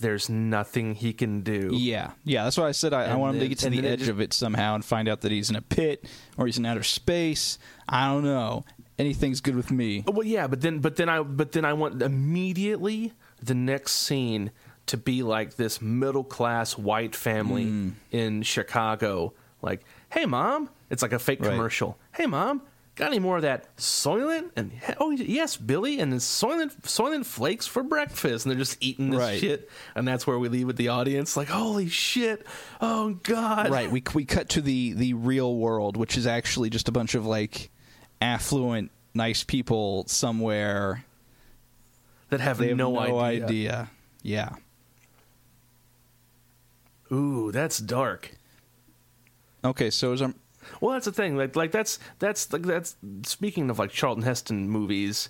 there's nothing he can do. Yeah, yeah, that's why I said I, I want then, him to get to the edge just, of it somehow and find out that he's in a pit or he's in outer space. I don't know. anything's good with me. Well, yeah, but then, but then I, but then I want immediately the next scene to be like this middle class white family mm. in Chicago, like, "Hey, Mom," it's like a fake right. commercial. "Hey, Mom, got any more of that Soylent?" And "Oh, yes, Billy, and then Soylent, Soylent flakes for breakfast." And they're just eating this right. shit, and that's where we leave with the audience, like, "Holy shit! Oh God!" Right. We we cut to the the real world, which is actually just a bunch of like affluent, nice people somewhere that have, they have no, no idea. idea. Yeah. Ooh, that's dark. Okay, so is our... Well, that's the thing. Like, like that's that's like that's speaking of like Charlton Heston movies.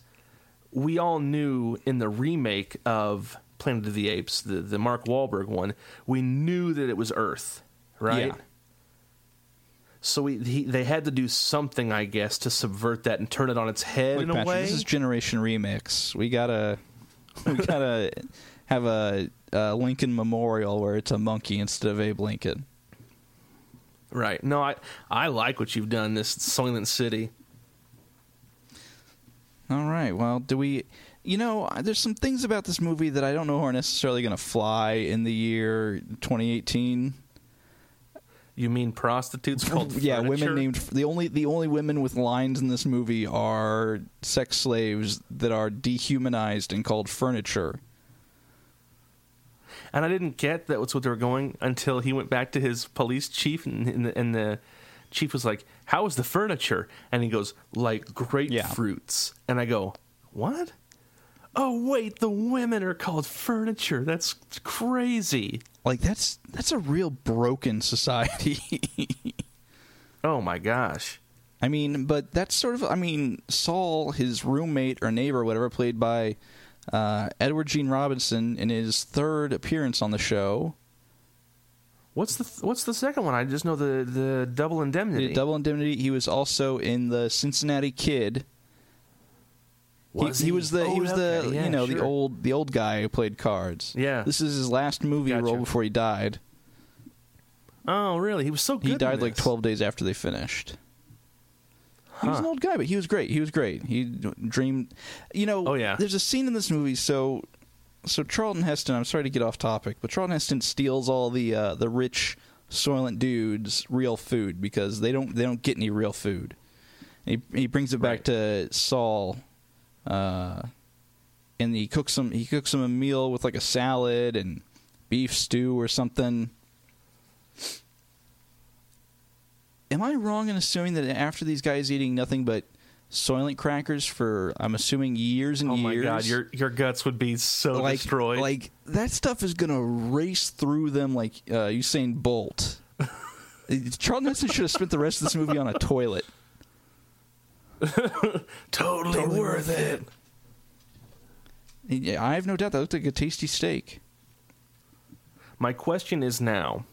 We all knew in the remake of Planet of the Apes, the, the Mark Wahlberg one, we knew that it was Earth, right? Yeah. So we he, they had to do something, I guess, to subvert that and turn it on its head. Wait, in Patrick, a way. This is Generation Remix. We gotta we gotta have a, a Lincoln Memorial where it's a monkey instead of Abe Lincoln. Right. No, I I like what you've done, this Soylent City. All right. Well, do we... You know, there's some things about this movie that I don't know are necessarily going to fly in the year twenty eighteen. You mean prostitutes called furniture? Yeah, women named... The only, the only women with lines in this movie are sex slaves that are dehumanized and called furniture. And I didn't get that was what they were going until he went back to his police chief, and, and, the, and the chief was like, "How is the furniture?" And he goes, "Like grapefruits." Yeah. And I go, "What? Oh, wait, the women are called furniture. That's crazy." Like, that's that's a real broken society. Oh, my gosh. I mean, but that's sort of, I mean, Saul, his roommate or neighbor, whatever, played by... Uh, Edward G. Robinson, in his third appearance on the show. What's the th- What's the second one? I just know the, the Double Indemnity. The Double Indemnity. He was also in the Cincinnati Kid. Was he, he? he was the oh, he was okay. the yeah, you know sure. the old the old guy who played cards. Yeah, this is his last movie gotcha. role before he died. Oh, really? He was so good. He died in like this. twelve days after they finished. He was huh. an old guy, but he was great. He was great. He dreamed, you know. Oh, yeah. There's a scene in this movie. So, so Charlton Heston. I'm sorry to get off topic, but Charlton Heston steals all the uh, the rich Soylent dudes' real food because they don't they don't get any real food. And he he brings it back right. to Saul, uh, and he cooks him he cooks him a meal with like a salad and beef stew or something. Am I wrong in assuming that after these guys eating nothing but Soylent crackers for, I'm assuming, years and years? Oh, my years, God. Your your guts would be so like, destroyed. Like, that stuff is going to race through them like uh, Usain Bolt. Charlton Heston should have spent the rest of this movie on a toilet. totally, totally worth it. it. Yeah, I have no doubt that looked like a tasty steak. My question is now...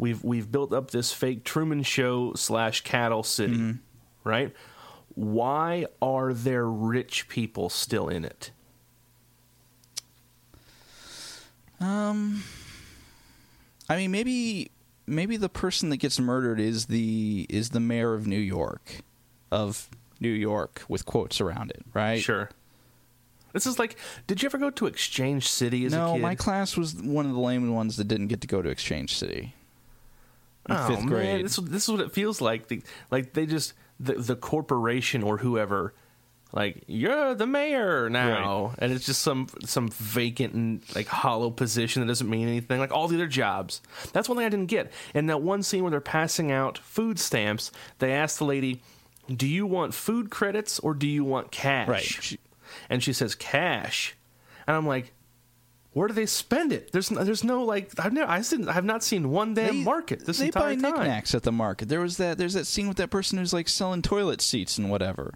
We've we've built up this fake Truman Show slash cattle city, mm-hmm. right? Why are there rich people still in it? Um, I mean, maybe maybe the person that gets murdered is the is the mayor of New York, of New York with quotes around it, right? Sure. This is like, did you ever go to Exchange City as no, a kid? No, my class was one of the lame ones that didn't get to go to Exchange City. Oh, fifth grade. Man, this, this is what it feels like. The, like, they just, the, the corporation or whoever, like, "You're the mayor now." Right. And it's just some some vacant and, like, hollow position that doesn't mean anything. Like, all the other jobs. That's one thing I didn't get. In that one scene where they're passing out food stamps, they ask the lady, "Do you want food credits or do you want cash?" Right. She, and she says, "Cash." And I'm like, where do they spend it? There's no, there's no like I've never I didn't I've not seen one damn they, market this entire time. They buy knickknacks at the market. There was that there's that scene with that person who's like selling toilet seats and whatever.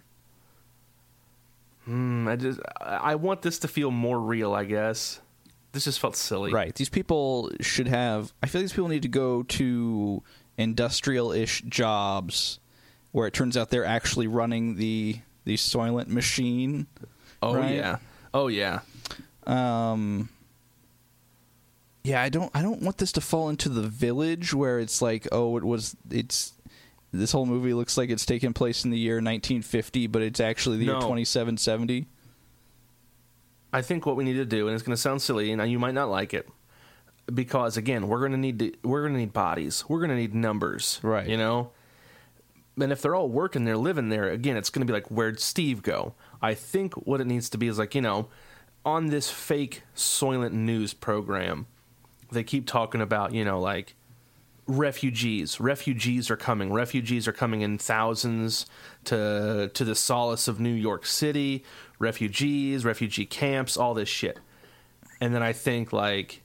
Hmm. I just I want this to feel more real, I guess. This just felt silly. Right. These people should have. I feel like these people need to go to industrial-ish jobs where it turns out they're actually running the the Soylent machine. Oh right? yeah. Oh yeah. Um. Yeah, I don't I don't want this to fall into The Village where it's like, oh, it was it's This whole movie looks like it's taking place in the year nineteen fifty, but it's actually the no. year twenty-seven seventy. I think what we need to do, and it's going to sound silly, and you might not like it, because again, we're going to need to, we're going to need bodies, we're going to need numbers, right? You know, and if they're all working, they're living there. Again, it's going to be like, where'd Steve go? I think what it needs to be is like, you know, on this fake Soylent news program, they keep talking about, you know, like refugees, refugees are coming, refugees are coming in thousands to to the solace of New York City. Refugees, refugee camps, all this shit. And then I think, like,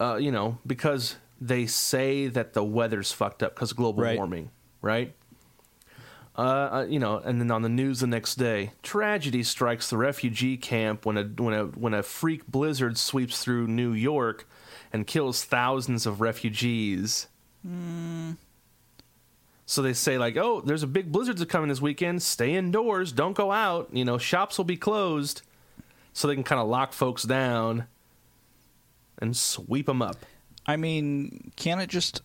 uh, you know, because they say that the weather's fucked up because of global right. warming, right? Uh, you know, and then on the news the next day, tragedy strikes the refugee camp when a when a when a freak blizzard sweeps through New York and kills thousands of refugees. Mm. So they say, like, oh, there's a big blizzard that's coming this weekend. Stay indoors. Don't go out. You know, shops will be closed. So they can kind of lock folks down and sweep them up. I mean, can't it just...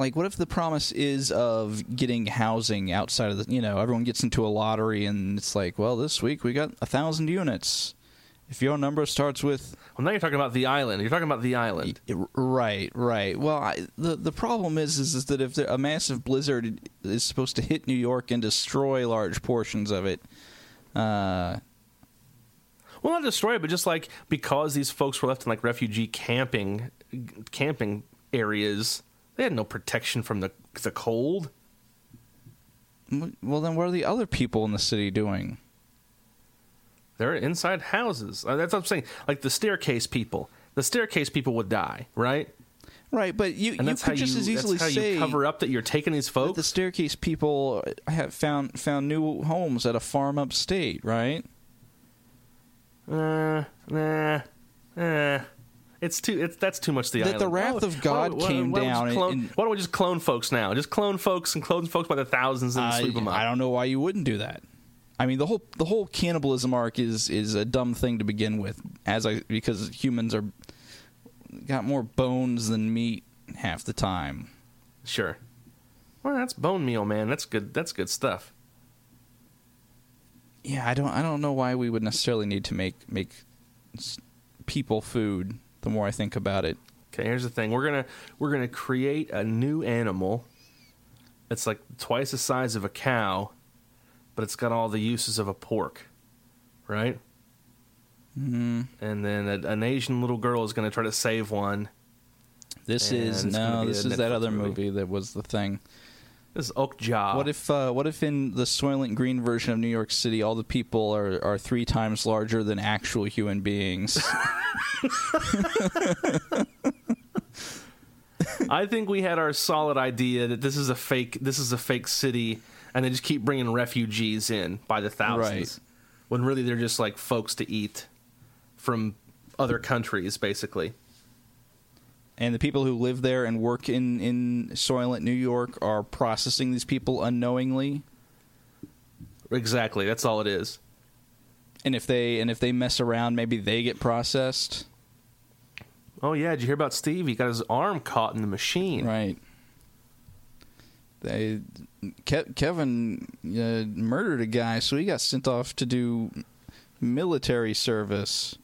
Like, what if the promise is of getting housing outside of the... You know, everyone gets into a lottery and it's like, well, this week we got one thousand units. If your number starts with... Well, now you're talking about the island. You're talking about the island. Right, right. Well, I, the the problem is, is, is that if there, a massive blizzard is supposed to hit New York and destroy large portions of it... Uh, well, not destroy it, but just, like, because these folks were left in, like, refugee camping camping areas, they had no protection from the the cold. Well, then what are the other people in the city doing? They're inside houses. That's what I'm saying. Like the staircase people. The staircase people would die, right? Right, but you, and you could just you, as easily that's how say you cover up that you're taking these folks. The staircase people have found found new homes at a farm upstate, right? Uh, nah, nah. It's too. It's that's too much. The that island. The wrath of God why, why, came why down. Why don't, clone, and, why don't we just clone folks now? Just clone folks and clone folks by the thousands and uh, sweep them up. I don't know why you wouldn't do that. I mean, the whole the whole cannibalism arc is is a dumb thing to begin with, as I because humans are got more bones than meat half the time. Sure. Well, that's bone meal, man. That's good. That's good stuff. Yeah, I don't. I don't know why we would necessarily need to make make people food. The more I think about it. Okay, here's the thing. We're gonna we're gonna create a new animal that's like twice the size of a cow, but it's got all the uses of a pork, right? Mm-hmm. And then a, an Asian little girl is gonna try to save one. This is no, this is Netflix that other movie. movie that was the thing. This is Okja. What if uh, what if in the Soylent Green version of New York City, all the people are, are three times larger than actual human beings? I think we had our solid idea that this is a fake. This is a fake city, and they just keep bringing refugees in by the thousands. Right. When really they're just like folks to eat from other countries, basically. And the people who live there and work in, in Soylent, New York, are processing these people unknowingly. Exactly. That's all it is. And if they and if they mess around, maybe they get processed. Oh, yeah. Did you hear about Steve? He got his arm caught in the machine. Right. They Ke- Kevin uh, murdered a guy, so he got sent off to do military service.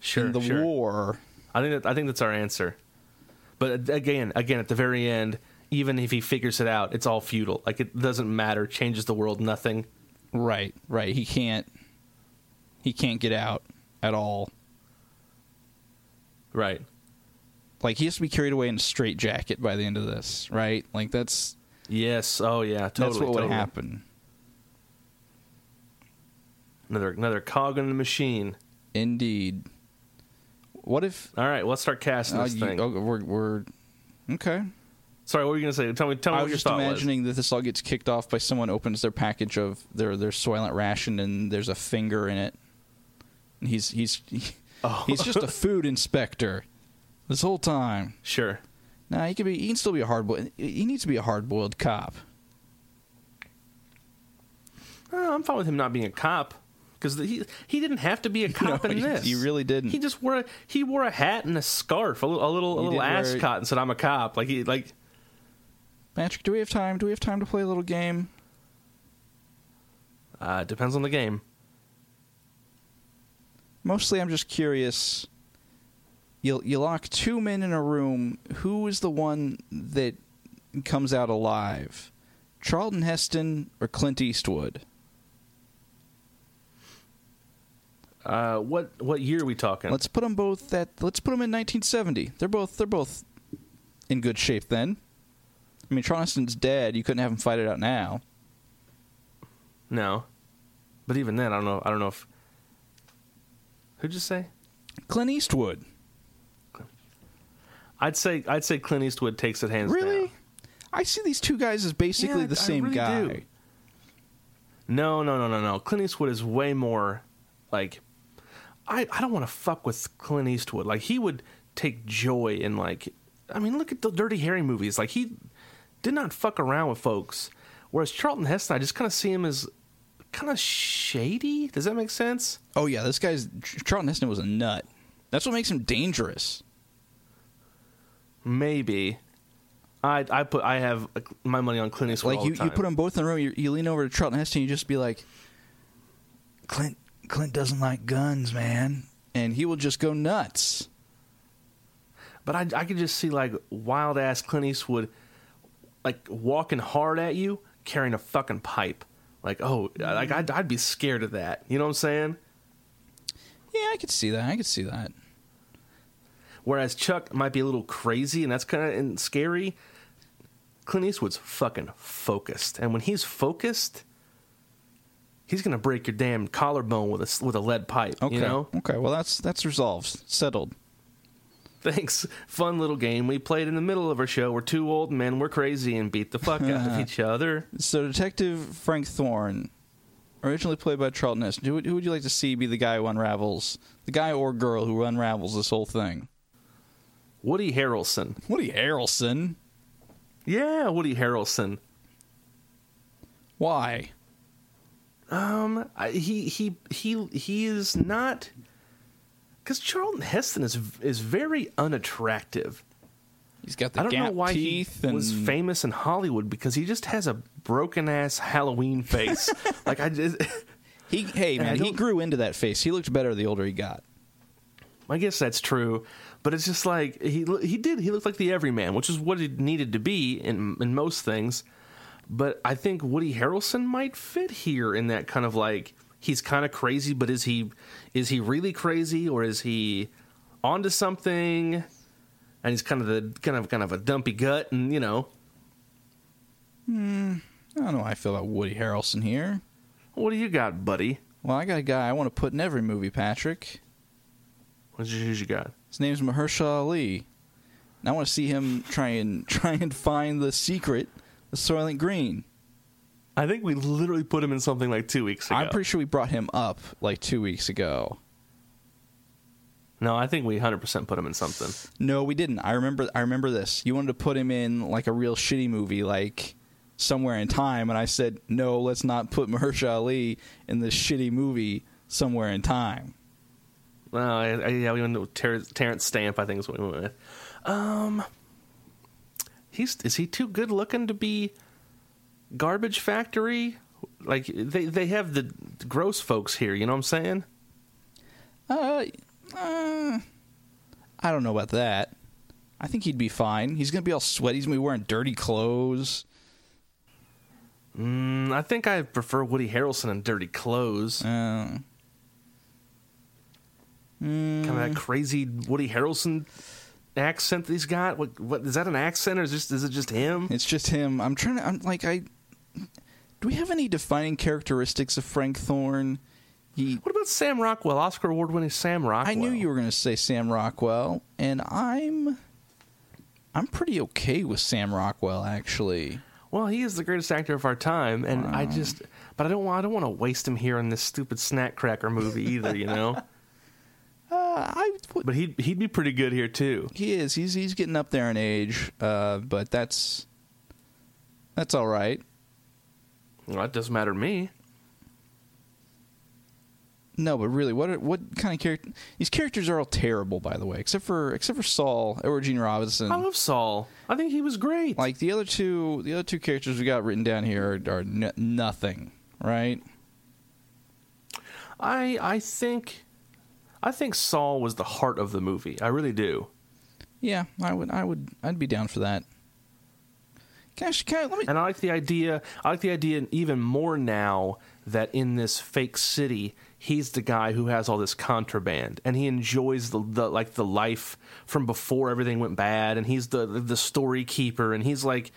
Sure, in the sure. war. I think that, I think that's our answer, but again, again at the very end, even if he figures it out, it's all futile. Like it doesn't matter. Changes the world, nothing. Right, right. He can't. He can't get out at all. Right. Like he has to be carried away in a straitjacket by the end of this. Right. Like that's. Yes. Oh yeah. Totally. That's what totally. would happen. Another another cog in the machine. Indeed. What if? All right, let's start casting this uh, you, thing. Oh, we're, we're okay. Sorry, what were you gonna say? Tell me, tell me. I was what just your imagining was. That this all gets kicked off by someone opens their package of their their Soylent ration and there's a finger in it. And he's he's he, oh. he's just a food inspector this whole time. Sure. Nah, he could be. He can still be a hard boiled. He needs to be a hard boiled cop. Oh, I'm fine with him not being a cop. because he he didn't have to be a cop no, in this. He really didn't. He just wore a, he wore a hat and a scarf, a little a little, a little ascot, wear... and said, "I'm a cop." Like he like. Patrick, do we have time? Do we have time to play a little game? Uh, depends on the game. Mostly, I'm just curious. You you lock two men in a room. Who is the one that comes out alive? Charlton Heston or Clint Eastwood? Uh, what what year are we talking? Let's put them both at. Let's put them in nineteen seventy. They're both they're both in good shape then. I mean, Charlton Heston's dead. You couldn't have him fight it out now. No, but even then, I don't know. I don't know if. Who'd you say? Clint Eastwood. I'd say I'd say Clint Eastwood takes it hands really? down. I see these two guys as basically yeah, the I same really guy. Do. No, no, no, no, no. Clint Eastwood is way more like I, I don't want to fuck with Clint Eastwood. Like he would take joy in like I mean, look at the Dirty Harry movies. Like he did not fuck around with folks. Whereas Charlton Heston, I just kind of see him as kind of shady. Does that make sense? Oh yeah, this guy's Charlton Heston was a nut. That's what makes him dangerous. Maybe, I I put I have my money on Clint Eastwood. Like all you, the time. You put them both in a room. You, you lean over to Charlton Heston. You just be like, Clint Clint doesn't like guns, man, and he will just go nuts. But I I could just see like wild ass Clint Eastwood, like walking hard at you, carrying a fucking pipe. Like oh, like I'd, I'd be scared of that. You know what I'm saying? Yeah, I could see that. I could see that. Whereas Chuck might be a little crazy, and that's kind of scary. Clint Eastwood's fucking focused, and when he's focused, he's gonna break your damn collarbone with a with a lead pipe. Okay. You know? Okay. Well, that's that's resolved, settled. Thanks. Fun little game we played in the middle of our show. We're two old men. We're crazy and beat the fuck out of each other. So, Detective Frank Thorne, originally played by Charlton Heston, who, who would you like to see be the guy who unravels, the guy or girl who unravels this whole thing? Woody Harrelson. Woody Harrelson? Yeah, Woody Harrelson. Why? Um, I, he he he he is not, because Charlton Heston is is very unattractive. He's got the I don't gap know why teeth he and... was famous in Hollywood because he just has a broken ass Halloween face. Like I just he hey man he grew into that face. He looked better the older he got. I guess that's true. But it's just like, he he did, he looked like the everyman, which is what he needed to be in in most things. But I think Woody Harrelson might fit here in that kind of like, he's kind of crazy, but is he is he really crazy, or is he onto something? And he's kind of the kind of kind of a dumpy gut, and you know. Hmm, I don't know how I feel about Woody Harrelson here. What do you got, buddy? Well, I got a guy I want to put in every movie, Patrick. Who's you, you got? His name's Mahershala Ali, and I want to see him try and try and find the secret of Soylent Green. I think we literally put him in something like two weeks ago. I'm pretty sure we brought him up like two weeks ago. No, I think we one hundred percent put him in something. No, we didn't. I remember. I remember this. You wanted to put him in like a real shitty movie, like Somewhere in Time, and I said no. Let's not put Mahershala Ali in this shitty movie, Somewhere in Time. No, I, I, yeah, we went with Ter- Terrence Stamp, I think is what we went with. Um, he's is he too good looking to be Garbage Factory? Like they, they have the gross folks here. You know what I'm saying? Uh, uh, I don't know about that. I think he'd be fine. He's gonna be all sweaty. He's gonna be wearing dirty clothes. Mm, I think I prefer Woody Harrelson in dirty clothes. Uh. Mm. Kind of that crazy Woody Harrelson accent that he's got. What, what is that an accent, or is this, is it just him? It's just him. I'm trying to. I'm like I. Do we have any defining characteristics of Frank Thorne? He. What about Sam Rockwell? Oscar award-winning Sam Rockwell. I knew you were going to say Sam Rockwell, and I'm. I'm pretty okay with Sam Rockwell, actually. Well, he is the greatest actor of our time, and wow. I just. But I don't. I don't want to waste him here in this stupid snack cracker movie either. You know. Uh, I w- but he'd he'd be pretty good here too. He is. He's he's getting up there in age, uh, but that's that's all right. Well, that doesn't matter to me. No, but really, what what kind of character? These characters are all terrible, by the way, except for except for Saul, Edward G. Robinson. I love Saul. I think he was great. Like the other two, the other two characters we got written down here are, are n- nothing, right? I I think I think Saul was the heart of the movie. I really do. Yeah, I would I would I'd be down for that. Gosh, can I, let me... And I like the idea. I like the idea even more now that in this fake city, he's the guy who has all this contraband, and he enjoys the, the like the life from before everything went bad. And he's the the story keeper, and he's like,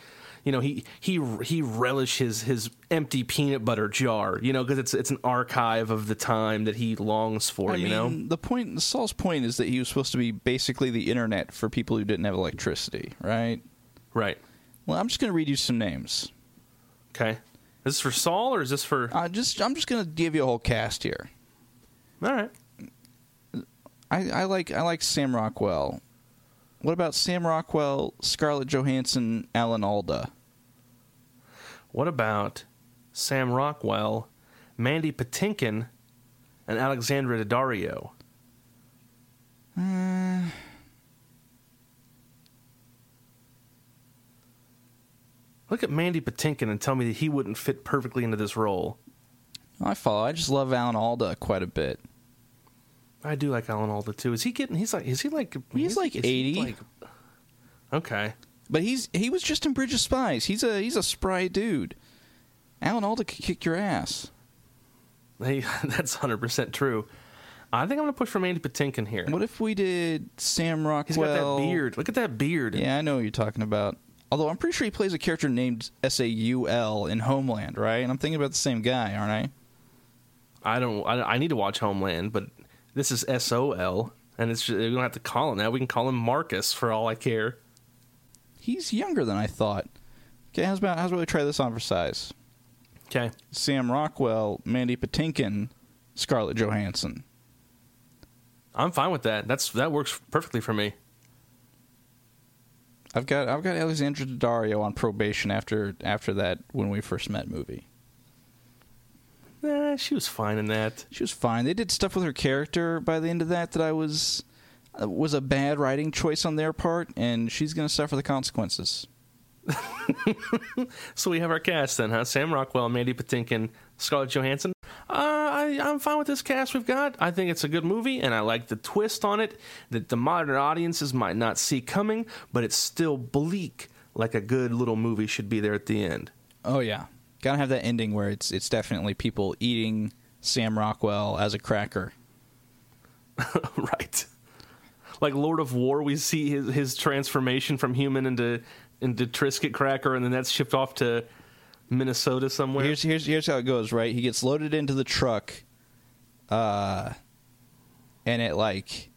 you know, he he he relishes his empty peanut butter jar, you know, because it's it's an archive of the time that he longs for. I you mean, know, the point Saul's point is that he was supposed to be basically the internet for people who didn't have electricity, right? Right. Well, I'm just going to read you some names. Okay. Is this for Saul or is this for? Uh, just I'm just going to give you a whole cast here. All right. I, I like I like Sam Rockwell. What about Sam Rockwell, Scarlett Johansson, Alan Alda? What about Sam Rockwell, Mandy Patinkin, and Alexandra Daddario? Uh... Look at Mandy Patinkin and tell me that he wouldn't fit perfectly into this role. I follow. I just love Alan Alda quite a bit. I do like Alan Alda too. Is he getting? He's like. Is he like? He's, he's like eighty. Like, okay, but he's he was just in Bridge of Spies. He's a he's a spry dude. Alan Alda could kick your ass. Hey, that's one hundred percent true. I think I'm going to push for Mandy Patinkin here. What if we did Sam Rockwell? He's got that beard. Look at that beard. Yeah, I know what you're talking about. Although I'm pretty sure he plays a character named S A U L in Homeland, right? And I'm thinking about the same guy, aren't I? I don't. I, I need to watch Homeland, but this is S O L, and it's just, we don't have to call him that. We can call him Marcus for all I care. He's younger than I thought. Okay, how's about how's about we try this on for size? Okay, Sam Rockwell, Mandy Patinkin, Scarlett Johansson. I'm fine with that. That's that works perfectly for me. I've got I've got Alexandra Daddario on probation after after that When We First Met movie. Nah, she was fine in that. She was fine. They did stuff with her character by the end of that that I was uh, was a bad writing choice on their part, and she's going to suffer the consequences. So we have our cast then, huh? Sam Rockwell, Mandy Patinkin, Scarlett Johansson. Uh, I, I'm fine with this cast we've got. I think it's a good movie, and I like the twist on it that the modern audiences might not see coming, but it's still bleak like a good little movie should be there at the end. Oh, yeah. Gotta have that ending where it's it's definitely people eating Sam Rockwell as a cracker. Right. Like Lord of War, we see his, his transformation from human into... into Triscuit Cracker, and then that's shipped off to Minnesota somewhere. Here's here's here's how it goes, right? He gets loaded into the truck, uh, and it like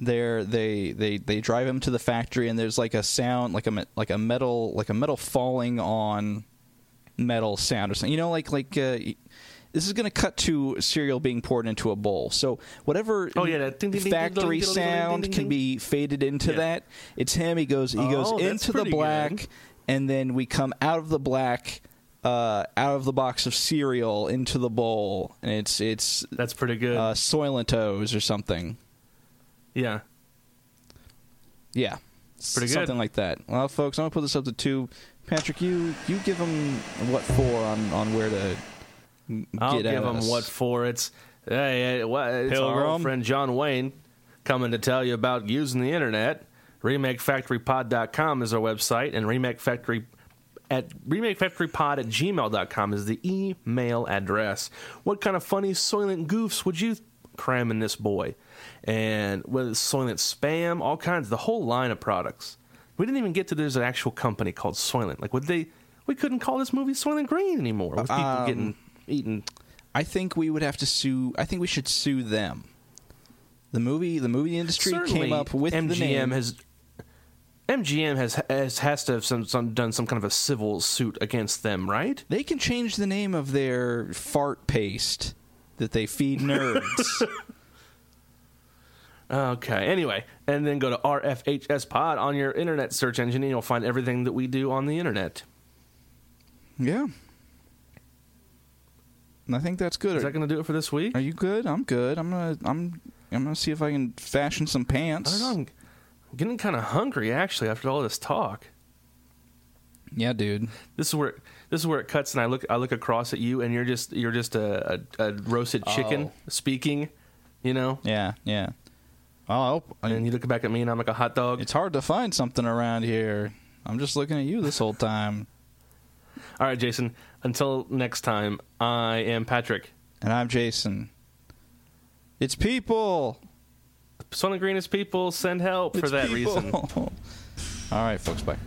they're they they they drive him to the factory, and there's like a sound like a like a metal like a metal falling on metal sound or something. You know, like like uh, this is gonna cut to cereal being poured into a bowl. So whatever oh, yeah, that ding, ding, factory ding, ding, ding, sound ding, ding, ding, can be faded into yeah. that. It's him. He goes. He goes oh, into the black, good. And then we come out of the black, uh, out of the box of cereal into the bowl, and it's it's that's pretty good. Uh, Soylent O's or something. Yeah. Yeah. Pretty something good. Something like that. Well, folks, I'm gonna put this up to two. Patrick, you you give them what for on on where to. Get I'll give them what for. It's, hey, it's Pilgrim. Our old friend John Wayne coming to tell you about using the internet. remake factory pod dot com is our website, and remake factory at remake factory pod at gmail dot com is the email address. What kind of funny Soylent goofs would you cram in this boy? And whether it's Soylent Spam, all kinds, the whole line of products. We didn't even get to there's an actual company called Soylent. Like, would they? We couldn't call this movie Soylent Green anymore with people um, getting... Eaten. I think we would have to sue. I think we should sue them. The movie, the movie industry Certainly, came up with M G M the name. Has M G M has has, has to have some, some done some kind of a civil suit against them, right? They can change the name of their fart paste that they feed nerds. Okay. Anyway, and then go to R F H S Pod on your internet search engine, and you'll find everything that we do on the internet. Yeah. And I think that's good. Is that going to do it for this week? Are you good? I'm good. I'm gonna I'm I'm gonna see if I can fashion some pants. I don't know. I'm getting kind of hungry actually after all this talk. Yeah, dude. This is where this is where it cuts, and I look I look across at you, and you're just you're just a a, a roasted chicken oh. speaking. You know? Yeah, yeah. Oh, and then you look back at me, and I'm like a hot dog. It's hard to find something around here. I'm just looking at you this whole time. All right, Jason. Until next time, I am Patrick. And I'm Jason. It's people. Soylent Green is people. Send help it's for that people. reason. All right, folks. Bye.